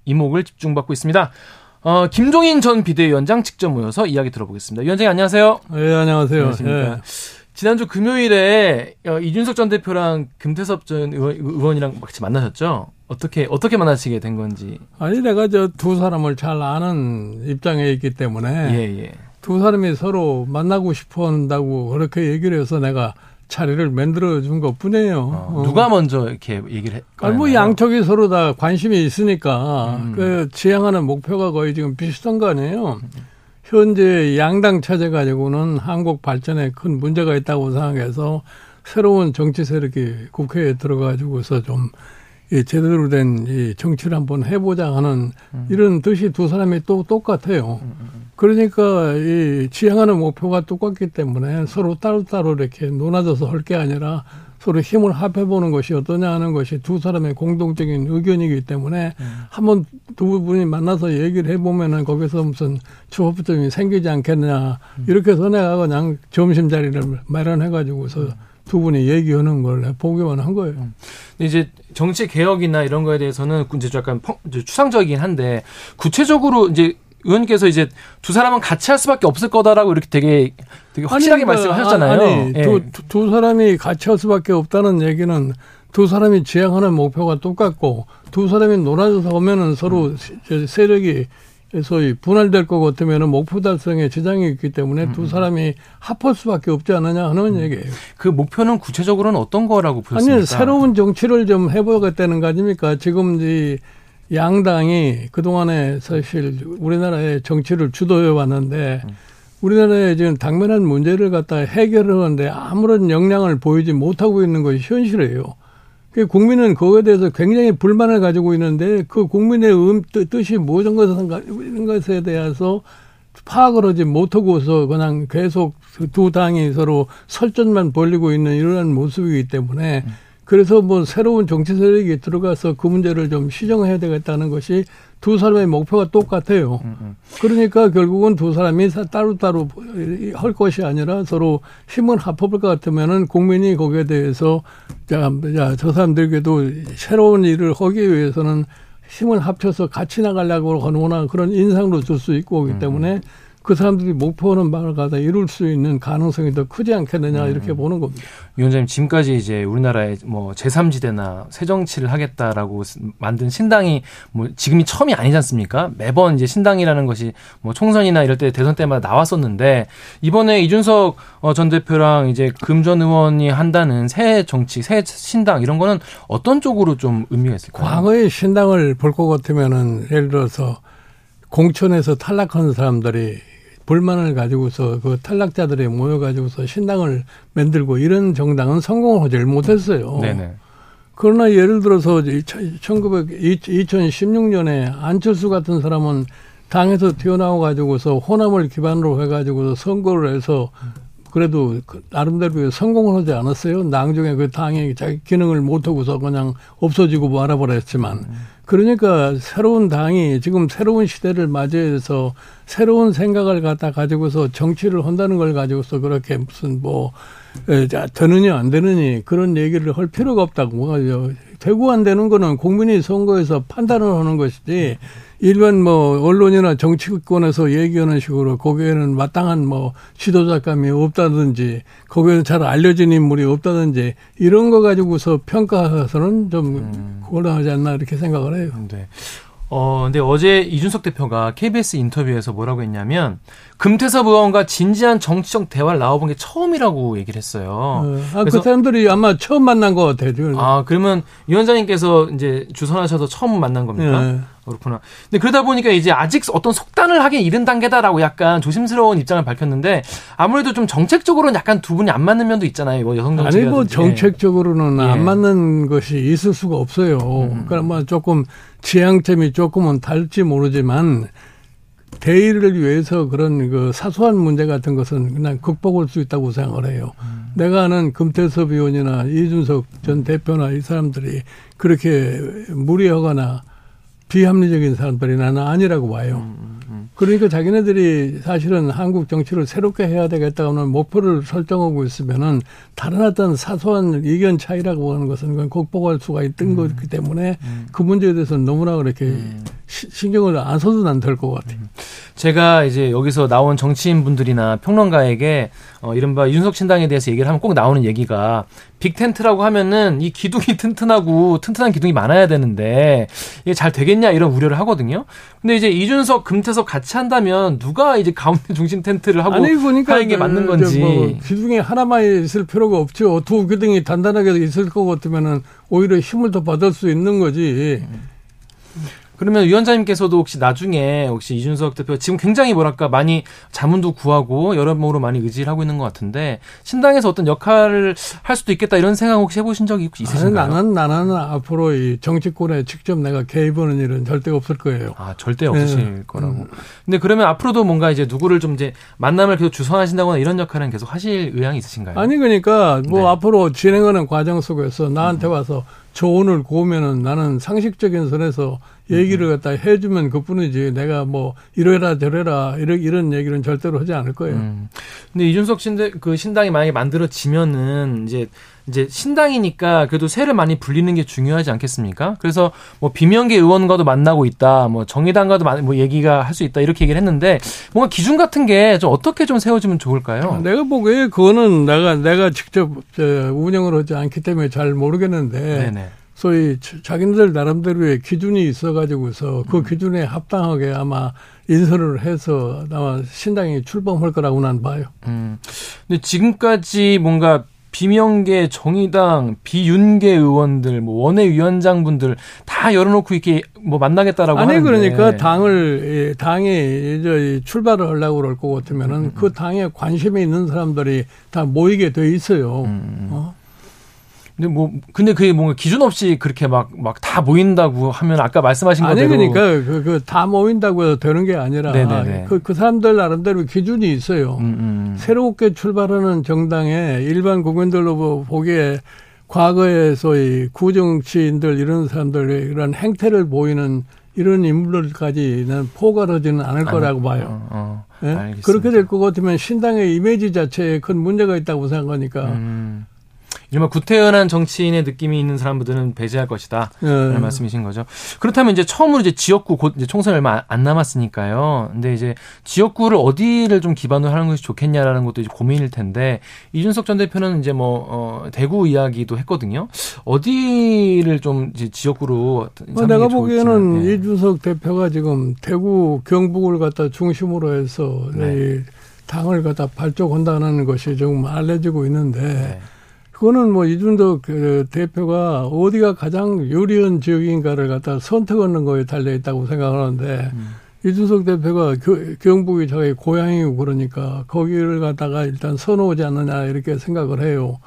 이목을 집중받고 있습니다. 김종인 전 비대위원장 직접 모여서 이야기 들어보겠습니다. 위원장님 안녕하세요. 네, 안녕하세요. 안녕하십니까. 네. 지난주 금요일에 이준석 전 대표랑 금태섭 전 의원이랑 같이 만나셨죠? 어떻게 만나시게 된 건지. 아니, 내가 두 사람을 잘 아는 입장에 있기 때문에. 예. 두 사람이 서로 만나고 싶어 한다고 그렇게 얘기를 해서 내가 자리를 만들어 준 것 뿐이에요. 누가 먼저 이렇게 얘기를 했나요? 뭐 양쪽이 서로 다 관심이 있으니까 그 지향하는 목표가 거의 지금 비슷한 거 아니에요. 현재 양당 체제 가지고는 한국 발전에 큰 문제가 있다고 생각해서 새로운 정치 세력이 국회에 들어가지고서 좀 제대로 된 이 정치를 한번 해보자 하는 이런 뜻이 두 사람이 또 똑같아요. 그러니까 이 지향하는 목표가 똑같기 때문에 서로 따로따로 이렇게 논아져서 할 게 아니라 서로 힘을 합해보는 것이 어떠냐 하는 것이 두 사람의 공동적인 의견이기 때문에 한번 두 분이 만나서 얘기를 해보면은 거기서 무슨 추호점이 생기지 않겠냐 이렇게 해서 내가 그냥 점심자리를 마련해가지고서 두 분이 얘기하는 걸 보기만 한 거예요. 근데 이제 정치 개혁이나 이런 거에 대해서는 이제 약간 추상적이긴 한데 구체적으로 이제 의원께서 이제 두 사람은 같이 할 수밖에 없을 거다라고 이렇게 되게 확실하게 말씀하셨잖아요. 아니, 두 사람이 같이 할 수밖에 없다는 얘기는 두 사람이 지향하는 목표가 똑같고 두 사람이 놀아줘서 오면은 서로 세력이 소위 분할될 것 같으면 목표 달성에 지장이 있기 때문에 두 사람이 합할 수밖에 없지 않느냐 하는 얘기예요. 그 목표는 구체적으로는 어떤 거라고 보셨습니까? 아니, 새로운 정치를 좀 해보겠다는 거 아닙니까? 지금 이 양당이 그동안에 사실 우리나라의 정치를 주도해 왔는데 우리나라의 지금 당면한 문제를 갖다 해결하는데 아무런 역량을 보이지 못하고 있는 것이 현실이에요. 국민은 그거에 대해서 굉장히 불만을 가지고 있는데 그 국민의 뜻이 무엇인 것에 대해서 파악을 하지 못하고서 그냥 계속 두 당이 서로 설전만 벌리고 있는 이러한 모습이기 때문에 그래서 뭐 새로운 정치 세력이 들어가서 그 문제를 좀 시정해야 되겠다는 것이 두 사람의 목표가 똑같아요. 그러니까 결국은 두 사람이 따로따로 할 것이 아니라 서로 힘을 합할 것 같으면은 국민이 거기에 대해서 야, 저 사람들에게도 새로운 일을 하기 위해서는 힘을 합쳐서 같이 나가려고 하는구나 그런 인상도 줄 수 있고 그렇기 때문에 그 사람들이 목표하는 바를 갖다 이룰 수 있는 가능성이 더 크지 않겠느냐 이렇게 보는 겁니다. 위원장님 지금까지 이제 우리나라의 뭐 제3지대나 새 정치를 하겠다라고 만든 신당이 뭐 지금이 처음이 아니지 않습니까? 매번 이제 신당이라는 것이 뭐 총선이나 이럴 때 대선 때마다 나왔었는데 이번에 이준석 전 대표랑 이제 금 전 의원이 한다는 새 정치, 새 신당 이런 거는 어떤 쪽으로 좀 의미가 있을까요? 과거의 신당을 볼 것 같으면은 예를 들어서 공천에서 탈락한 사람들이 불만을 가지고서 그 탈락자들이 모여가지고서 신당을 만들고 이런 정당은 성공을 하질 못했어요. 네네. 그러나 예를 들어서 2016년에 안철수 같은 사람은 당에서 튀어나와가지고서 호남을 기반으로 해가지고서 선거를 해서 그래도 나름대로 성공을 하지 않았어요. 나중에 그 당이 자기 기능을 못하고서 그냥 없어지고 말아버렸지만. 그러니까 새로운 당이 지금 새로운 시대를 맞이해서 새로운 생각을 갖다 가지고서 정치를 한다는 걸 가지고서 그렇게 무슨 뭐 되느니 안 되느니 그런 얘기를 할 필요가 없다고. 되고 안 되는 거는 국민이 선거에서 판단을 하는 것이지 일반 뭐 언론이나 정치권에서 얘기하는 식으로 거기에는 마땅한 뭐 지도자감이 없다든지 거기에는 잘 알려진 인물이 없다든지 이런 거 가지고서 평가해서는 좀 곤란하지 않나 이렇게 생각을 해요. 네. 근데 어제 이준석 대표가 KBS 인터뷰에서 뭐라고 했냐면 금태섭 의원과 진지한 정치적 대화를 나와본 게 처음이라고 얘기를 했어요. 그래서 그 사람들이 아마 처음 만난 것 같아요. 아, 그러면 위원장님께서 이제 주선하셔서 처음 만난 겁니까? 네. 그렇구나. 근데 그러다 보니까 이제 아직 어떤 속단을 하기 이른 단계다라고 약간 조심스러운 입장을 밝혔는데 아무래도 좀 정책적으로는 약간 두 분이 안 맞는 면도 있잖아요. 뭐 여성 정책. 아니 뭐 정책적으로는 예. 안 맞는 것이 있을 수가 없어요. 그러니까 조금 지향점이 조금은 다를지 모르지만 대의를 위해서 그런 그 사소한 문제 같은 것은 그냥 극복할 수 있다고 생각을 해요. 내가 아는 금태섭 의원이나 이준석 전 대표나 이 사람들이 그렇게 무리하거나 비합리적인 사람들이 나는 아니라고 봐요. 그러니까 자기네들이 사실은 한국 정치를 새롭게 해야 되겠다는 목표를 설정하고 있으면은 다른 어떤 사소한 의견 차이라고 하는 것은 그건 극복할 수가 있던 거기 때문에 그 문제에 대해서는 너무나 그렇게 신경을 안 써도 난 될 것 같아요. 제가 이제 여기서 나온 정치인분들이나 평론가에게 이른바 윤석 신당에 대해서 얘기를 하면 꼭 나오는 얘기가 빅텐트라고 하면은 이 기둥이 튼튼하고 튼튼한 기둥이 많아야 되는데 이게 잘 되겠냐 이런 우려를 하거든요. 근데 이제 이준석, 금태섭 같이 한다면 누가 이제 가운데 중심 텐트를 하고 하는 그러니까 게 맞는 건지. 뭐 기둥이 하나만 있을 필요가 없죠. 두 기둥이 단단하게 있을 것 같으면은 오히려 힘을 더 받을 수 있는 거지. 그러면 위원장님께서도 혹시 나중에 혹시 이준석 대표 지금 굉장히 뭐랄까 많이 자문도 구하고 여러모로 많이 의지를 하고 있는 것 같은데 신당에서 어떤 역할을 할 수도 있겠다 이런 생각 혹시 해보신 적이 혹시 있으신가요? 나는 앞으로 이 정치권에 직접 내가 개입하는 일은 절대 없을 거예요. 아 절대 없으실 거라고. 근데 그러면 앞으로도 뭔가 이제 누구를 좀 이제 만남을 계속 주선하신다거나 이런 역할은 계속 하실 의향이 있으신가요? 아니 그러니까 뭐 네. 앞으로 진행하는 과정 속에서 나한테 와서 조언을 구우면은 나는 상식적인 선에서 얘기를 갖다 해주면 그뿐이지 내가 뭐 이래라 저래라 이런 얘기는 절대로 하지 않을 거예요. 근데 이준석 그 신당이 만약에 만들어지면은 이제 신당이니까 그래도 세를 많이 불리는 게 중요하지 않겠습니까? 그래서 뭐 비명계 의원과도 만나고 있다, 뭐 정의당과도 뭐 얘기가 할 수 있다 이렇게 얘기를 했는데 뭔가 기준 같은 게 좀 어떻게 좀 세워지면 좋을까요? 내가 보기에 그거는 내가 직접 운영을 하지 않기 때문에 잘 모르겠는데. 네네. 소위 자기네들 나름대로의 기준이 있어가지고서 그 기준에 합당하게 아마 인선을 해서 아마 신당이 출범할 거라고 난 봐요. 근데 지금까지 뭔가 비명계, 정의당, 비윤계 의원들, 뭐 원외위원장분들 다 열어놓고 이렇게 뭐 만나겠다라고 하는데. 아니 그러니까 당이 이제 출발을 하려고 그럴 것 같으면은 그 당에 관심이 있는 사람들이 다 모이게 돼 있어요. 어? 근데 그게 뭔가 기준 없이 그렇게 막 다 모인다고 하면 아까 말씀하신 거대로. 아니 그러니까 그 다 모인다고 해서 되는 게 아니라 그 사람들 나름대로 기준이 있어요. 새롭게 출발하는 정당에 일반 국민들로 보기에 과거에서의 구정치인들 이런 사람들의 이런 행태를 보이는 이런 인물들까지는 포괄하지는 않을 거라고 봐요. 네? 그렇게 될 것 같으면 신당의 이미지 자체에 큰 문제가 있다고 생각하니까. 이른바 구태연한 정치인의 느낌이 있는 사람들은 배제할 것이다. 라는 말씀이신 거죠. 그렇다면 이제 처음으로 이제 지역구 곧 이제 총선이 얼마 안 남았으니까요. 근데 이제 지역구를 어디를 좀 기반으로 하는 것이 좋겠냐라는 것도 이제 고민일 텐데 이준석 전 대표는 이제 대구 이야기도 했거든요. 어디를 좀 이제 지역구로 내가 보기에는 이준석 대표가 지금 대구 경북을 갖다 중심으로 해서 당을 갖다 발족한다는 것이 조금 알려지고 있는데 그거는 이준석 대표가 어디가 가장 유리한 지역인가를 갖다 선택하는 거에 달려있다고 생각하는데 이준석 대표가 경북이 자기 고향이고 그러니까 거기를 갖다가 일단 선호하지 않느냐 이렇게 생각을 해요.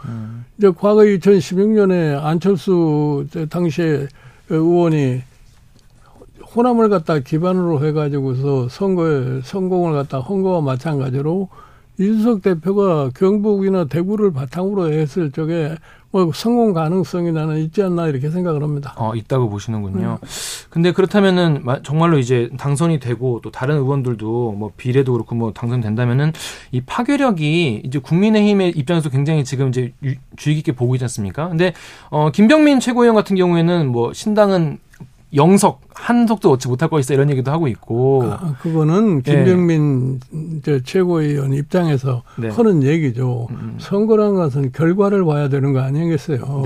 이제 과거 2016년에 안철수 당시에 의원이 호남을 갖다 기반으로 해가지고서 선거에 성공을 갖다 한 거와 마찬가지로 이준석 대표가 경북이나 대구를 바탕으로 했을 적에 성공 가능성이 나는 있지 않나 이렇게 생각을 합니다. 있다고 보시는군요. 근데 그렇다면은 정말로 이제 당선이 되고 또 다른 의원들도 비례도 그렇고 당선된다면은 이 파괴력이 이제 국민의힘의 입장에서 굉장히 지금 이제 주의 깊게 보고 있지 않습니까? 근데 김병민 최고위원 같은 경우에는 신당은 영석, 한석도 얻지 못할 거 있어 이런 얘기도 하고 있고. 그거는 김병민 최고위원 입장에서 하는 얘기죠. 선거란 것은 결과를 봐야 되는 거 아니겠어요.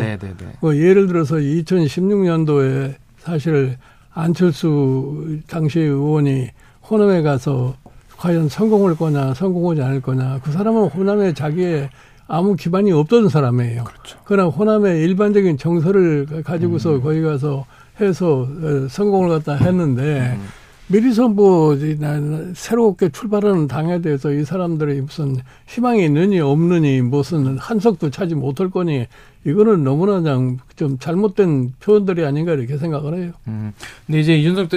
예를 들어서 2016년도에 사실 안철수 당시 의원이 호남에 가서 과연 성공할 거냐 성공하지 않을 거냐. 그 사람은 호남에 자기의 아무 기반이 없던 사람이에요. 그렇죠. 그러나 호남의 일반적인 정서를 가지고서 거기 가서 해서 성공을 갖다 했는데 미리 새롭게 출발하는 당에 대해서 이 사람들이 무슨 희망이 있느니 없느니 무슨 한석도 차지 못할 거니 이거는 너무나 그냥 좀 잘못된 표현들이 아닌가 이렇게 생각을 해요. 근데 이제 이준석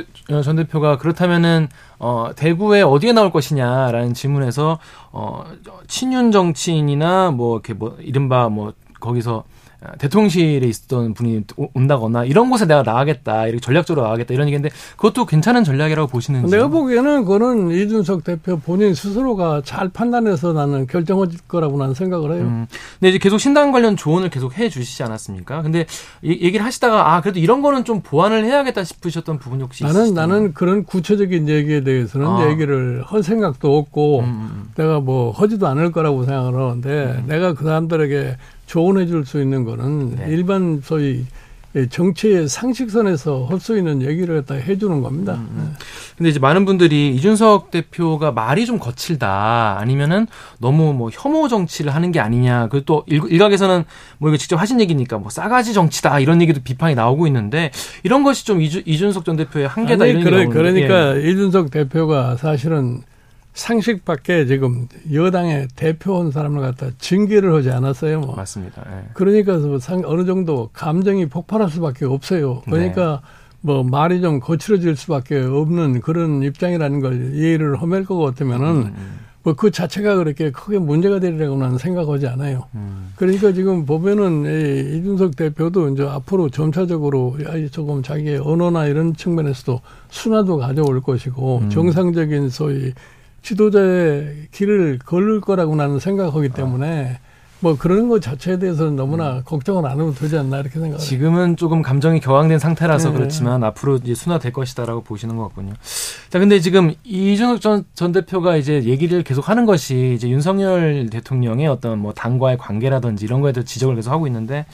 전 대표가 그렇다면은 대구에 어디에 나올 것이냐라는 질문에서 친윤 정치인이나 이른바 거기서 대통령실에 있었던 분이 온다거나 이런 곳에 내가 나가겠다 이렇게 전략적으로 나가겠다 이런 얘기인데 그것도 괜찮은 전략이라고 보시는지. 내가 보기에는 그거는 이준석 대표 본인 스스로가 잘 판단해서 나는 결정할 거라고 나는 생각을 해요. 근데 이제 계속 신당 관련 조언을 계속 해주시지 않았습니까? 근데 얘기를 하시다가 그래도 이런 거는 좀 보완을 해야겠다 싶으셨던 부분 혹시 있으시죠? 나는 그런 구체적인 얘기에 대해서는 얘기를 할 생각도 없고 내가 하지도 않을 거라고 생각을 하는데 내가 그 사람들에게 조언해 줄 수 있는 거는 일반 소위 정치의 상식선에서 할 수 있는 얘기를 다 해주는 겁니다. 근데 이제 많은 분들이 이준석 대표가 말이 좀 거칠다 아니면은 너무 혐오 정치를 하는 게 아니냐. 그리고 또 일각에서는 이거 직접 하신 얘기니까 싸가지 정치다 이런 얘기도 비판이 나오고 있는데 이런 것이 좀 이준석 전 대표의 한계다 이런 얘기가 나오는데. 그러니까 이준석 대표가 사실은 상식 밖에 지금 여당의 대표한 사람을 갖다 징계를 하지 않았어요. 맞습니다. 그러니까 어느 정도 감정이 폭발할 수밖에 없어요. 그러니까 말이 좀 거칠어질 수밖에 없는 그런 입장이라는 걸 이해를 허맬 것 같으면은 그 자체가 그렇게 크게 문제가 되리라고는 생각하지 않아요. 그러니까 지금 보면은 이준석 대표도 이제 앞으로 점차적으로 조금 자기의 언어나 이런 측면에서도 순화도 가져올 것이고 정상적인 소위 지도자의 길을 걸을 거라고 나는 생각하기 때문에 그런 것 자체에 대해서는 너무나 걱정을 안 해도 되지 않나 이렇게 생각합니다. 지금은 조금 감정이 격앙된 상태라서 그렇지만 앞으로 이제 순화될 것이다라고 보시는 것 같군요. 자, 근데 지금 이준석 전 대표가 이제 얘기를 계속 하는 것이 이제 윤석열 대통령의 어떤 당과의 관계라든지 이런 거에 대해서 지적을 계속 하고 있는데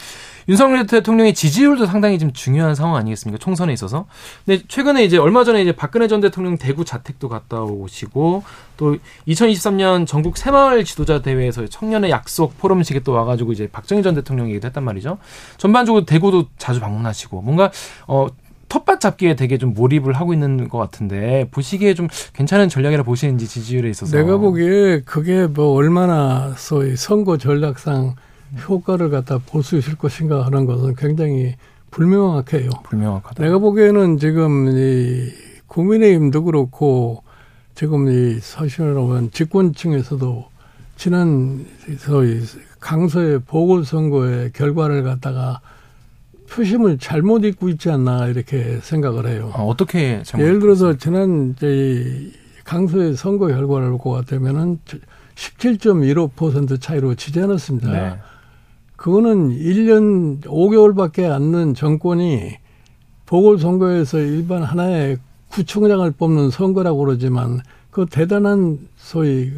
윤석열 대통령의 지지율도 상당히 지금 중요한 상황 아니겠습니까? 총선에 있어서. 근데 최근에 이제 얼마 전에 이제 박근혜 전 대통령 대구 자택도 갔다 오시고 또 2023년 전국 새마을 지도자 대회에서 청년의 약속 포럼식에 또 와가지고 이제 박정희 전 대통령 얘기도 했단 말이죠. 전반적으로 대구도 자주 방문하시고 뭔가 텃밭 잡기에 되게 좀 몰입을 하고 있는 것 같은데 보시기에 좀 괜찮은 전략이라 보시는지 지지율에 있어서. 내가 보기에 그게 뭐 얼마나 소위 선거 전략상 효과를 갖다 볼 수 있을 것인가 하는 것은 굉장히 불명확해요. 불명확하다. 내가 보기에는 지금 이 국민의힘도 그렇고 지금 이 사실로 한 집권층에서도 지난 소위 강서의 보궐선거의 결과를 갖다가 표심을 잘못 읽고 있지 않나 이렇게 생각을 해요. 아, 어떻게 잘못? 예를 들어서 지난 이제 강서의 선거 결과를 볼 것 같으면은 17.15% 차이로 지지 않았습니다. 네. 그거는 1년 5개월밖에 안 된 정권이 보궐선거에서 일반 하나의 구청장을 뽑는 선거라고 그러지만 그 대단한 소위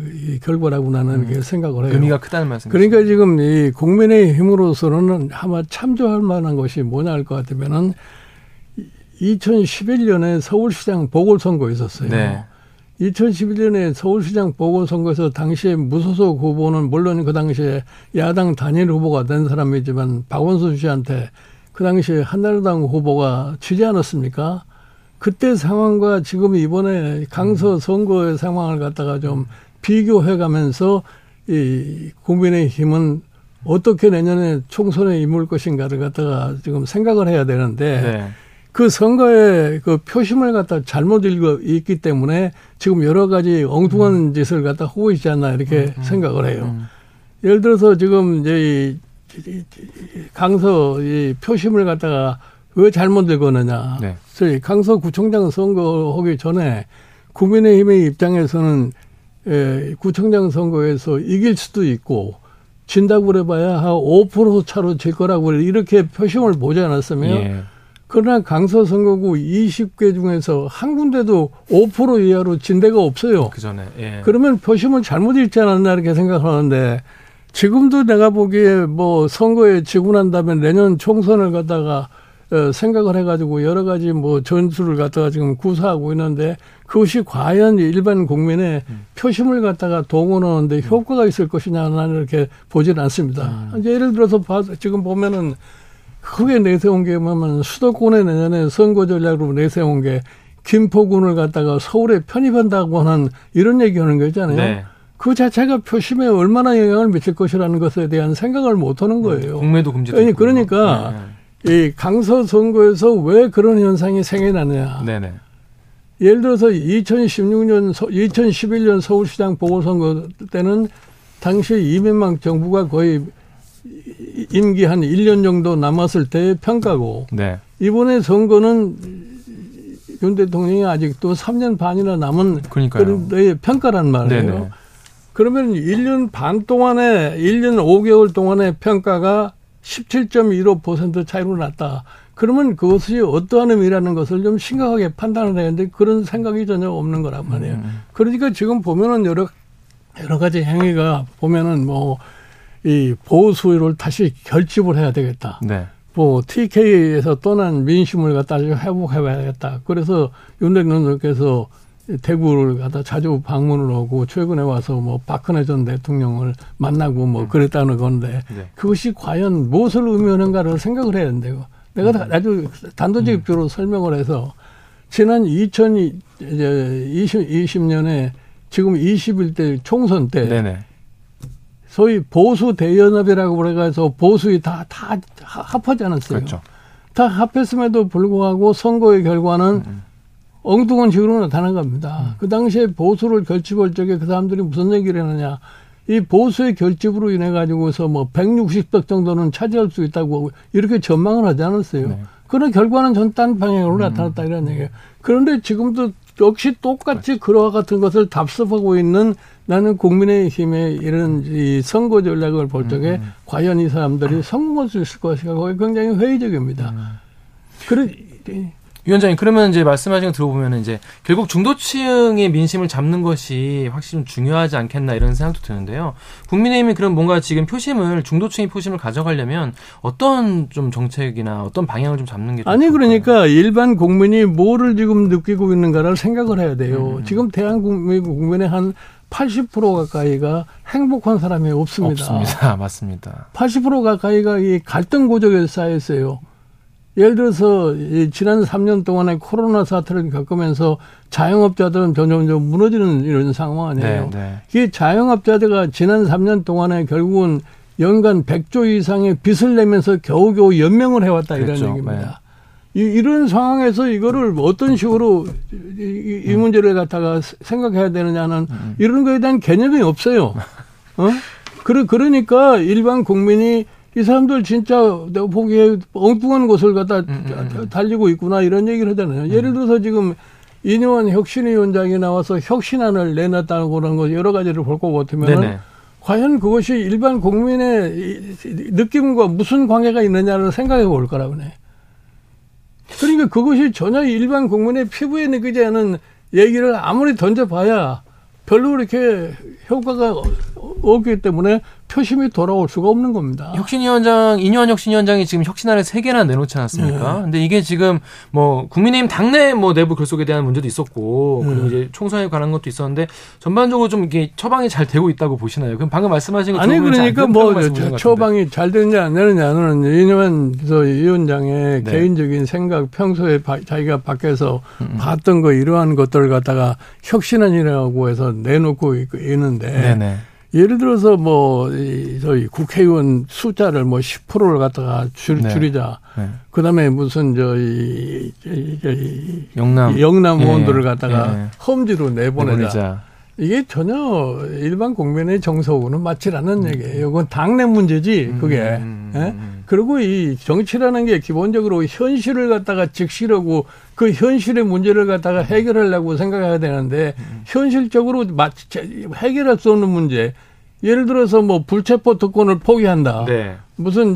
결과라고 나는 생각을 해요. 의미가 크다는 말씀이죠. 그러니까 지금 이 국민의힘으로서는 아마 참조할 만한 것이 뭐냐 할 것 같으면은 2011년에 서울시장 보궐선거 있었어요. 네. 2011년에 서울시장 보궐선거에서 당시에 무소속 후보는 물론 그 당시에 야당 단일 후보가 된 사람이지만 박원순 씨한테 그 당시에 한나라당 후보가 지지 않았습니까? 그때 상황과 지금 이번에 강서 선거의 상황을 갖다가 좀 비교해가면서 이 국민의힘은 어떻게 내년에 총선에 임할 것인가를 갖다가 지금 생각을 해야 되는데 네. 그 선거에 그 표심을 갖다 잘못 읽고 있기 때문에 지금 여러 가지 엉뚱한 짓을 갖다 하고 있지 않나 이렇게 생각을 해요. 예를 들어서 지금 이제 강서 이 표심을 갖다가 왜 잘못 읽었느냐. 네. 저희 강서구청장 선거하기 전에 국민의힘의 입장에서는 구청장 선거에서 이길 수도 있고 진다고 그래봐야 한 5% 차로 질 거라고 이렇게 표심을 보지 않았으면 예. 그러나 강서 선거구 20개 중에서 한 군데도 5% 이하로 진 데가 없어요. 그 전에. 예. 그러면 표심을 잘못 읽지 않았나 이렇게 생각하는데 지금도 내가 보기에 뭐 선거에 지고 난 다음에 내년 총선을 갖다가 생각을 해가지고 여러 가지 뭐 전술을 갖다가 지금 구사하고 있는데 그것이 과연 일반 국민의 표심을 갖다가 동원하는데 효과가 있을 것이냐 나는 이렇게 보지는 않습니다. 이제 예를 들어서 지금 보면은 크게 내세운 게 뭐냐면 수도권에 내년에 선거 전략으로 내세운 게 김포군을 갖다가 서울에 편입한다고 하는 이런 얘기하는 거잖아요. 네. 그 자체가 표심에 얼마나 영향을 미칠 것이라는 것에 대한 생각을 못 하는 거예요. 공매도 금지. 그러니까 이 강서 선거에서 왜 그런 현상이 생겨나느냐. 네네. 예를 들어서 2011년 서울시장 보궐선거 때는 당시 이명박 정부가 거의 임기 한 1년 정도 남았을 때의 평가고 네. 이번에 선거는 윤 대통령이 아직도 3년 반이나 남은 그런 데의 평가란 말이에요. 네네. 그러면 1년 반 동안에 1년 5개월 동안의 평가가 17.15% 차이로 났다. 그러면 그것이 어떠한 의미라는 것을 좀 심각하게 판단을 해야 하는데 그런 생각이 전혀 없는 거란 말이에요. 그러니까 지금 보면은 여러 가지 행위가 보면은 뭐 이 보수를 다시 결집을 해야 되겠다. 네. 뭐 TK에서 떠난 민심을 갖다 회복해봐야겠다. 그래서 윤 대통령께서 대구를 갖다 자주 방문을 하고 최근에 와서 뭐 박근혜 전 대통령을 만나고 뭐 그랬다는 건데 네. 그것이 과연 무엇을 의미하는가를 생각을 해야 된대요. 내가 아주 단도직입적으로 설명을 해서 지난 2020년에 지금 21대 총선 때 네네. 소위 보수 대연합이라고 그래가지고 보수이 다 합하지 않았어요. 그렇죠. 다 합했음에도 불구하고 선거의 결과는 엉뚱한 식으로 나타난 겁니다. 그 당시에 보수를 결집할 적에 그 사람들이 무슨 얘기를 했느냐. 이 보수의 결집으로 인해가지고서 뭐 160석 정도는 차지할 수 있다고 이렇게 전망을 하지 않았어요. 네. 그런 결과는 전 딴 방향으로 나타났다 이런 얘기예요. 그런데 지금도 역시 똑같이 그와 같은 것을 답습하고 있는 나는 국민의힘의 이런 이 선거 전략을 볼 적에 과연 이 사람들이 성공할 수 있을 것인가 굉장히 회의적입니다. 그래. 위원장님, 그러면 이제 말씀하신 거 들어보면 이제 결국 중도층의 민심을 잡는 것이 확실히 중요하지 않겠나 이런 생각도 드는데요. 국민의힘이 그럼 뭔가 지금 표심을, 중도층의 표심을 가져가려면 어떤 좀 정책이나 어떤 방향을 좀 잡는 게 좋을까요? 아니, 그러니까 일반 국민이 뭐를 지금 느끼고 있는가를 생각을 해야 돼요. 지금 대한민국 국민의 한 80% 가까이가 행복한 사람이 없습니다. 없습니다. 맞습니다. 80% 가까이가 이 갈등 고적에 쌓여 있어요. 예를 들어서 지난 3년 동안의 코로나 사태를 겪으면서 자영업자들은 점점 무너지는 이런 상황 아니에요. 네, 네. 이 자영업자들이 지난 3년 동안에 결국은 연간 100조 이상의 빚을 내면서 겨우겨우 연명을 해왔다, 그랬죠. 이런 얘기입니다. 네. 이런 상황에서 이거를 어떤 식으로 이 문제를 갖다가 생각해야 되느냐는 이런 거에 대한 개념이 없어요. 어? 그러니까 일반 국민이 이 사람들 진짜 내가 보기에 엉뚱한 곳을 갖다 달리고 있구나 이런 얘기를 하잖아요. 예를 들어서 지금 인유환 혁신위원장이 나와서 혁신안을 내놨다고 그런 것 여러 가지를 볼 것 같으면 과연 그것이 일반 국민의 느낌과 무슨 관계가 있느냐를 생각해 볼 거라고 해요. 그러니까 그것이 전혀 일반 국민의 피부에 느끼지 않은 얘기를 아무리 던져봐야 별로 그렇게 효과가 없기 때문에 표심이 돌아올 수가 없는 겁니다. 혁신위원장, 인유환 혁신위원장이 지금 혁신안을 3개나 내놓지 않았습니까? 네. 근데 이게 지금 뭐 국민의힘 당내 뭐 내부 결속에 대한 문제도 있었고, 그리고 이제 총선에 관한 것도 있었는데 전반적으로 좀 이게 처방이 잘 되고 있다고 보시나요? 그럼 방금 말씀하신 것 아니 그러니까 뭐 처방이 잘 되느냐 안 되느냐는 인유환 위원장의 네. 개인적인 생각, 평소에 자기가 밖에서 봤던 거 이러한 것들 갖다가 혁신안이라고 해서 내놓고 있는데 네네. 예를 들어서 뭐 저희 국회의원 숫자를 뭐 10%를 갖다가 줄이자. 네. 그다음에 무슨 저희 영남 의원들을 갖다가 험지로 내보내자. 이게 전혀 일반 국민의 정서하고는 맞지 않는 얘기예요. 그건 당내 문제지 그게. 예? 그리고 이 정치라는 게 기본적으로 현실을 갖다가 직시하고 그 현실의 문제를 갖다가 해결하려고 생각해야 되는데 현실적으로 해결할 수 없는 문제. 예를 들어서 뭐 불체포 특권을 포기한다. 네. 무슨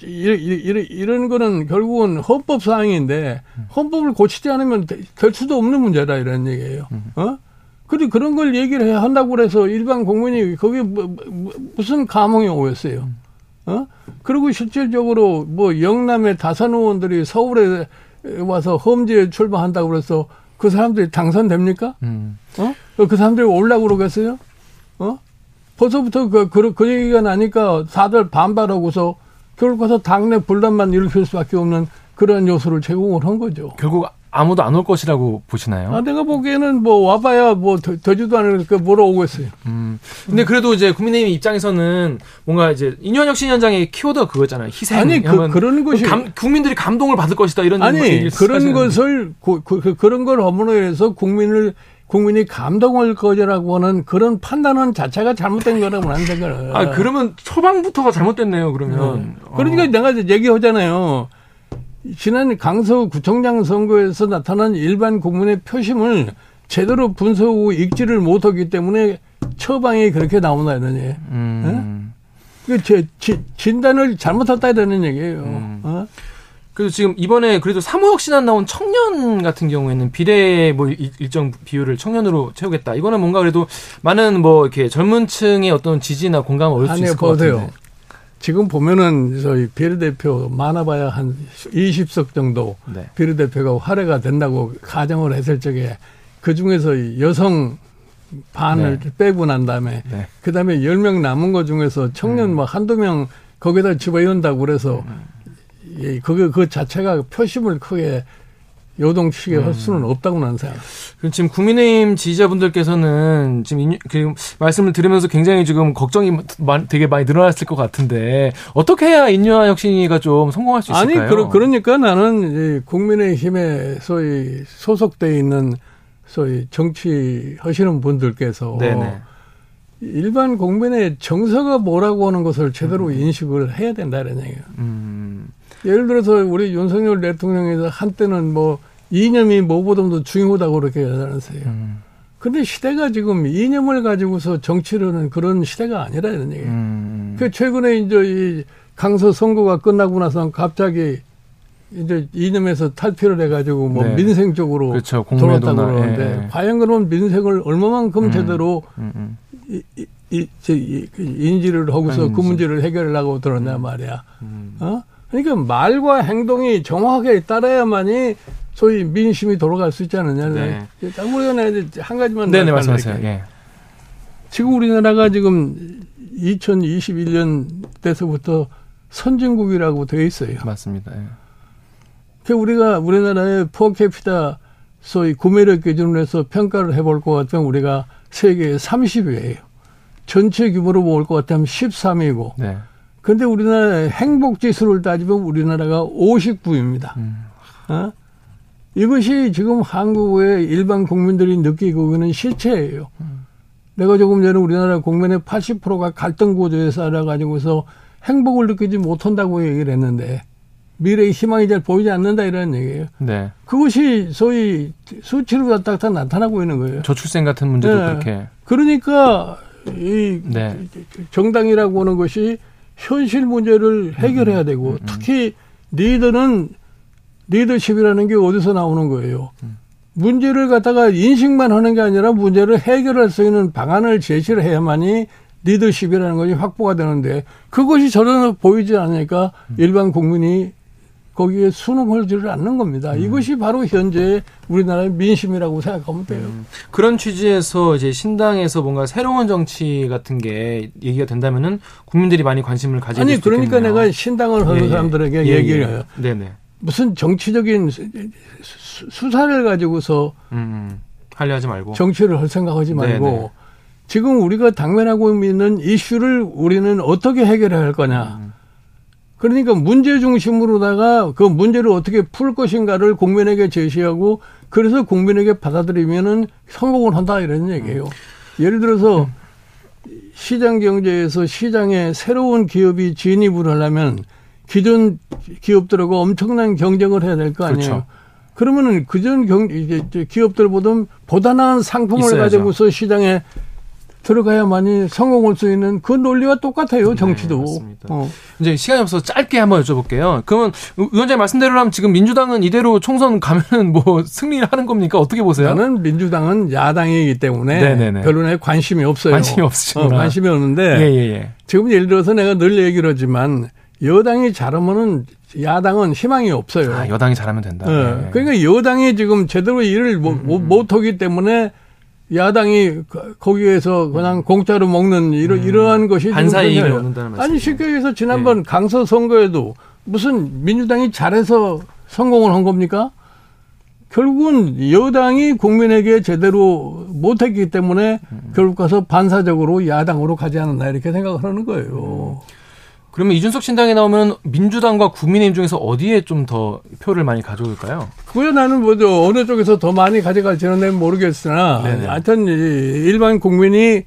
이런 거는 결국은 헌법 사항인데 헌법을 고치지 않으면 될 수도 없는 문제다 이런 얘기예요. 어? 그리고 그런 걸 얘기를 해야 한다고 그래서 일반 국민이 거기에 무슨 감흥이 오였어요. 어? 그리고 실질적으로 뭐 영남의 다산 의원들이 서울에 와서 험지에 출마한다고 그래서 그 사람들이 당선됩니까? 어? 그 사람들이 오려고 그러겠어요? 어? 벌써부터 그 얘기가 나니까 다들 반발하고서 결국 가서 당내 분란만 일으킬 수밖에 없는 그런 요소를 제공을 한 거죠. 결국 아무도 안 올 것이라고 보시나요? 아, 내가 보기에는 뭐 와봐야 뭐 되지도 않으니까 뭐라 오겠어요. 근데 그래도 이제 국민의힘 입장에서는 뭔가 이제 인유환 혁신위원장의 키워드가 그거잖아요. 희생. 아니 그런 것이 국민들이 감동을 받을 것이다 이런. 아니 그런 것을 그런 걸 함으로 해서 국민이 감동할 거라고 하는 그런 판단은 자체가 잘못된 거라고 하는 생각을. 아 그러면 초반부터가 잘못됐네요. 그러면. 그러니까 내가 이제 얘기하잖아요. 지난 강서구청장 선거에서 나타난 일반 국민의 표심을 제대로 분석하고 읽지를 못하기 때문에 처방이 그렇게 나온다는 얘기예요. 진단을 잘못했다 이런 얘기예요. 어? 그래서 지금 이번에 그래도 사무혁신안 나온 청년 같은 경우에는 비례 뭐 일정 비율을 청년으로 채우겠다. 이거는 뭔가 그래도 많은 뭐 이렇게 젊은 층의 어떤 지지나 공감을 얻을 수 있을 것 같아요. 지금 보면은 저희 비례대표 많아봐야 한 20석 정도 네. 비례대표가 활애가 된다고 가정을 했을 적에 그 중에서 여성 반을 네. 빼고 난 다음에 네. 그 다음에 10명 남은 것 중에서 청년 뭐 한두 명 거기다 집어넣는다고 그래서 예, 그 자체가 표심을 크게 요동치게 할 수는 없다고 나는 생각합니다. 그럼 지금 국민의힘 지지자분들께서는 지금 그 말씀을 들으면서 굉장히 지금 걱정이 되게 많이 늘어났을 것 같은데 어떻게 해야 인유환 혁신위가 좀 성공할 수 있을까요? 아니 그러니까 나는 국민의힘에 소위 소속돼 있는 소위 정치 하시는 분들께서 네네. 일반 국민의 정서가 뭐라고 하는 것을 제대로 인식을 해야 된다는 얘기예요. 예를 들어서 우리 윤석열 대통령에서 한때는 뭐 이념이 뭐보다도 중요하다고 그렇게 얘기하셨어요. 그런데 시대가 지금 이념을 가지고서 정치로는 그런 시대가 아니라 이런 얘기예요. 그 최근에 이제 이 강서 선거가 끝나고 나서 갑자기 이제 이념에서 탈피를 해가지고 뭐 네. 민생 쪽으로 그렇죠. 돌았다고 그러는데 예. 과연 그러면 민생을 얼마만큼 제대로 인지를 하고서 그 문제를 해결하려고 들었냐 말이야. 어? 그러니까 말과 행동이 정확하게 따라야만이 소위 민심이 돌아갈 수 있지 않느냐. 네. 우리나라 이제 한 가지만 네, 네 말씀하세요. 예. 지금 우리나라가 지금 2021년 때서부터 선진국이라고 되어 있어요. 맞습니다. 예. 그 우리가 우리나라의 퍼캐피타 소위 구매력 기준으로 해서 평가를 해볼 것 같으면 우리가 세계 30위예요. 전체 규모로 볼 것 같으면 13위고. 네. 근데 우리나라의 행복지수를 따지면 우리나라가 59입니다. 어? 이것이 지금 한국의 일반 국민들이 느끼고 있는 실체예요. 내가 조금 전에 우리나라 국민의 80%가 갈등 구조에서 살아가지고서 행복을 느끼지 못한다고 얘기를 했는데 미래의 희망이 잘 보이지 않는다 이런 얘기예요. 네. 그것이 소위 수치로 딱딱 나타나고 있는 거예요. 저출생 같은 문제도 네. 그렇게. 그러니까 이 네. 정당이라고 하는 것이 현실 문제를 해결해야 되고 특히 리더십이라는 게 어디서 나오는 거예요. 문제를 갖다가 인식만 하는 게 아니라 문제를 해결할 수 있는 방안을 제시를 해야만이 리더십이라는 것이 확보가 되는데 그것이 전혀 보이지 않으니까 일반 국민이 거기에 순응하지를 않는 겁니다. 이것이 바로 현재 우리나라의 민심이라고 생각하면 돼요. 그런 취지에서 이제 신당에서 뭔가 새로운 정치 같은 게 얘기가 된다면은 국민들이 많이 관심을 가지고 있겠네요. 아니 그러니까 있겠네요. 내가 신당을 하는 예, 사람들에게 얘기를 해요. 네네. 무슨 정치적인 수사를 가지고서 하려 하지 말고 정치를 할 생각하지 말고 네네. 지금 우리가 당면하고 있는 이슈를 우리는 어떻게 해결해야 할 거냐. 그러니까 문제 중심으로다가 그 문제를 어떻게 풀 것인가를 국민에게 제시하고 그래서 국민에게 받아들이면은 성공을 한다 이런 얘기예요. 예를 들어서 시장 경제에서 시장에 새로운 기업이 진입을 하려면 기존 기업들하고 엄청난 경쟁을 해야 될 거 아니에요. 그렇죠. 그러면은 그전 기업들보다 나은 상품을 있어야죠. 가지고서 시장에 들어가야만이 성공할 수 있는 그 논리와 똑같아요. 정치도. 네, 맞습니다. 이제 시간이 없어서 짧게 한번 여쭤볼게요. 그러면 위원장님 말씀대로라면 지금 민주당은 이대로 총선 가면 뭐 승리를 하는 겁니까? 어떻게 보세요? 저는 민주당은 야당이기 때문에 네네네. 결론에 관심이 없어요. 관심이 없으시구나. 관심이 없는데 예. 지금 예를 들어서 내가 늘 얘기를 하지만 여당이 잘하면은 야당은 희망이 없어요. 아, 여당이 잘하면 된다. 네. 그러니까 여당이 지금 제대로 일을 못하기 때문에 야당이 거기에서 그냥 공짜로 먹는 이러한 것이 반사이익을 얻는다는 말씀. 아니 쉽게 얘기해서 지난번 네. 강서 선거에도 무슨 민주당이 잘해서 성공을 한 겁니까? 결국은 여당이 국민에게 제대로 못했기 때문에 결국 가서 반사적으로 야당으로 가지 않았나 이렇게 생각을 하는 거예요. 그러면 이준석 신당에 나오면 민주당과 국민의힘 중에서 어디에 좀 더 표를 많이 가져올까요? 그거야 나는 뭐죠. 어느 쪽에서 더 많이 가져갈지는 모르겠으나 네네. 하여튼 일반 국민이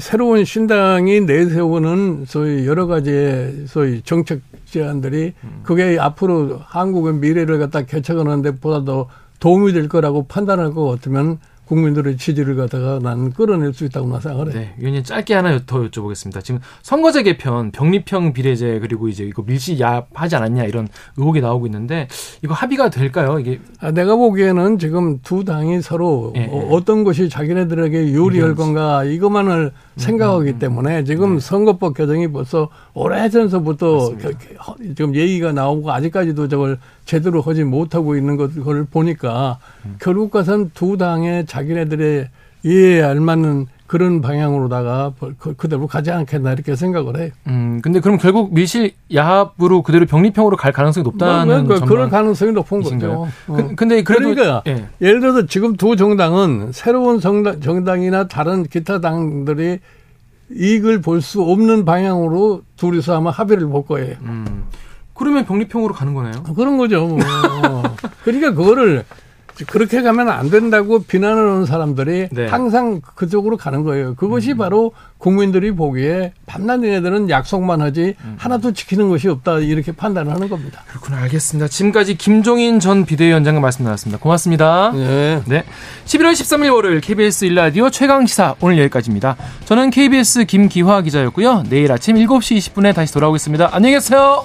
새로운 신당이 내세우는 소위 여러 가지의 소위 정책 제안들이 그게 앞으로 한국의 미래를 갖다 개척하는 데 보다 더 도움이 될 거라고 판단할 것 같으면 국민들의 지지를 갖다가 난 끌어낼 수 있다고 생각을 해요. 네, 위원님 짧게 하나 더 여쭤보겠습니다. 지금 선거제 개편, 병립형 비례제 그리고 이제 이거 밀시야합하지 않았냐 이런 의혹이 나오고 있는데 이거 합의가 될까요? 이게 내가 보기에는 지금 두 당이 서로 네, 어떤 것이 자기네들에게 유리할 건가 이것만을 생각하기 때문에 지금 네. 선거법 개정이 벌써 오래전서부터 지금 얘기가 나오고 아직까지도 저걸 제대로 하지 못하고 있는 것을 보니까 결국 가선 두 당의 자기네들의 이해에 알맞는 그런 방향으로다가 그대로 가지 않겠나 이렇게 생각을 해요. 근데 그럼 결국 밀실 야합으로 그대로 병립형으로 갈 가능성이 높다는 점. 그럴 가능성이 높은 거죠. 근데 그래도 그러니까 예. 예를 들어서 지금 두 정당은 새로운 정당이나 다른 기타 당들이 이익을 볼 수 없는 방향으로 둘이서 아마 합의를 볼 거예요. 그러면 병립형으로 가는 거네요. 그런 거죠. 뭐. 그러니까 그거를 그렇게 가면 안 된다고 비난을 하는 사람들이 네. 항상 그쪽으로 가는 거예요. 그것이 바로 국민들이 보기에 밤낮 얘네들은 약속만 하지 하나도 지키는 것이 없다 이렇게 판단을 하는 겁니다. 그렇구나. 알겠습니다. 지금까지 김종인 전 비대위원장과 말씀 나눴습니다. 고맙습니다. 네. 네. 11월 13일 월요일 KBS 1라디오 최강시사 오늘 여기까지입니다. 저는 KBS 김기화 기자였고요. 내일 아침 7시 20분에 다시 돌아오겠습니다. 안녕히 계세요.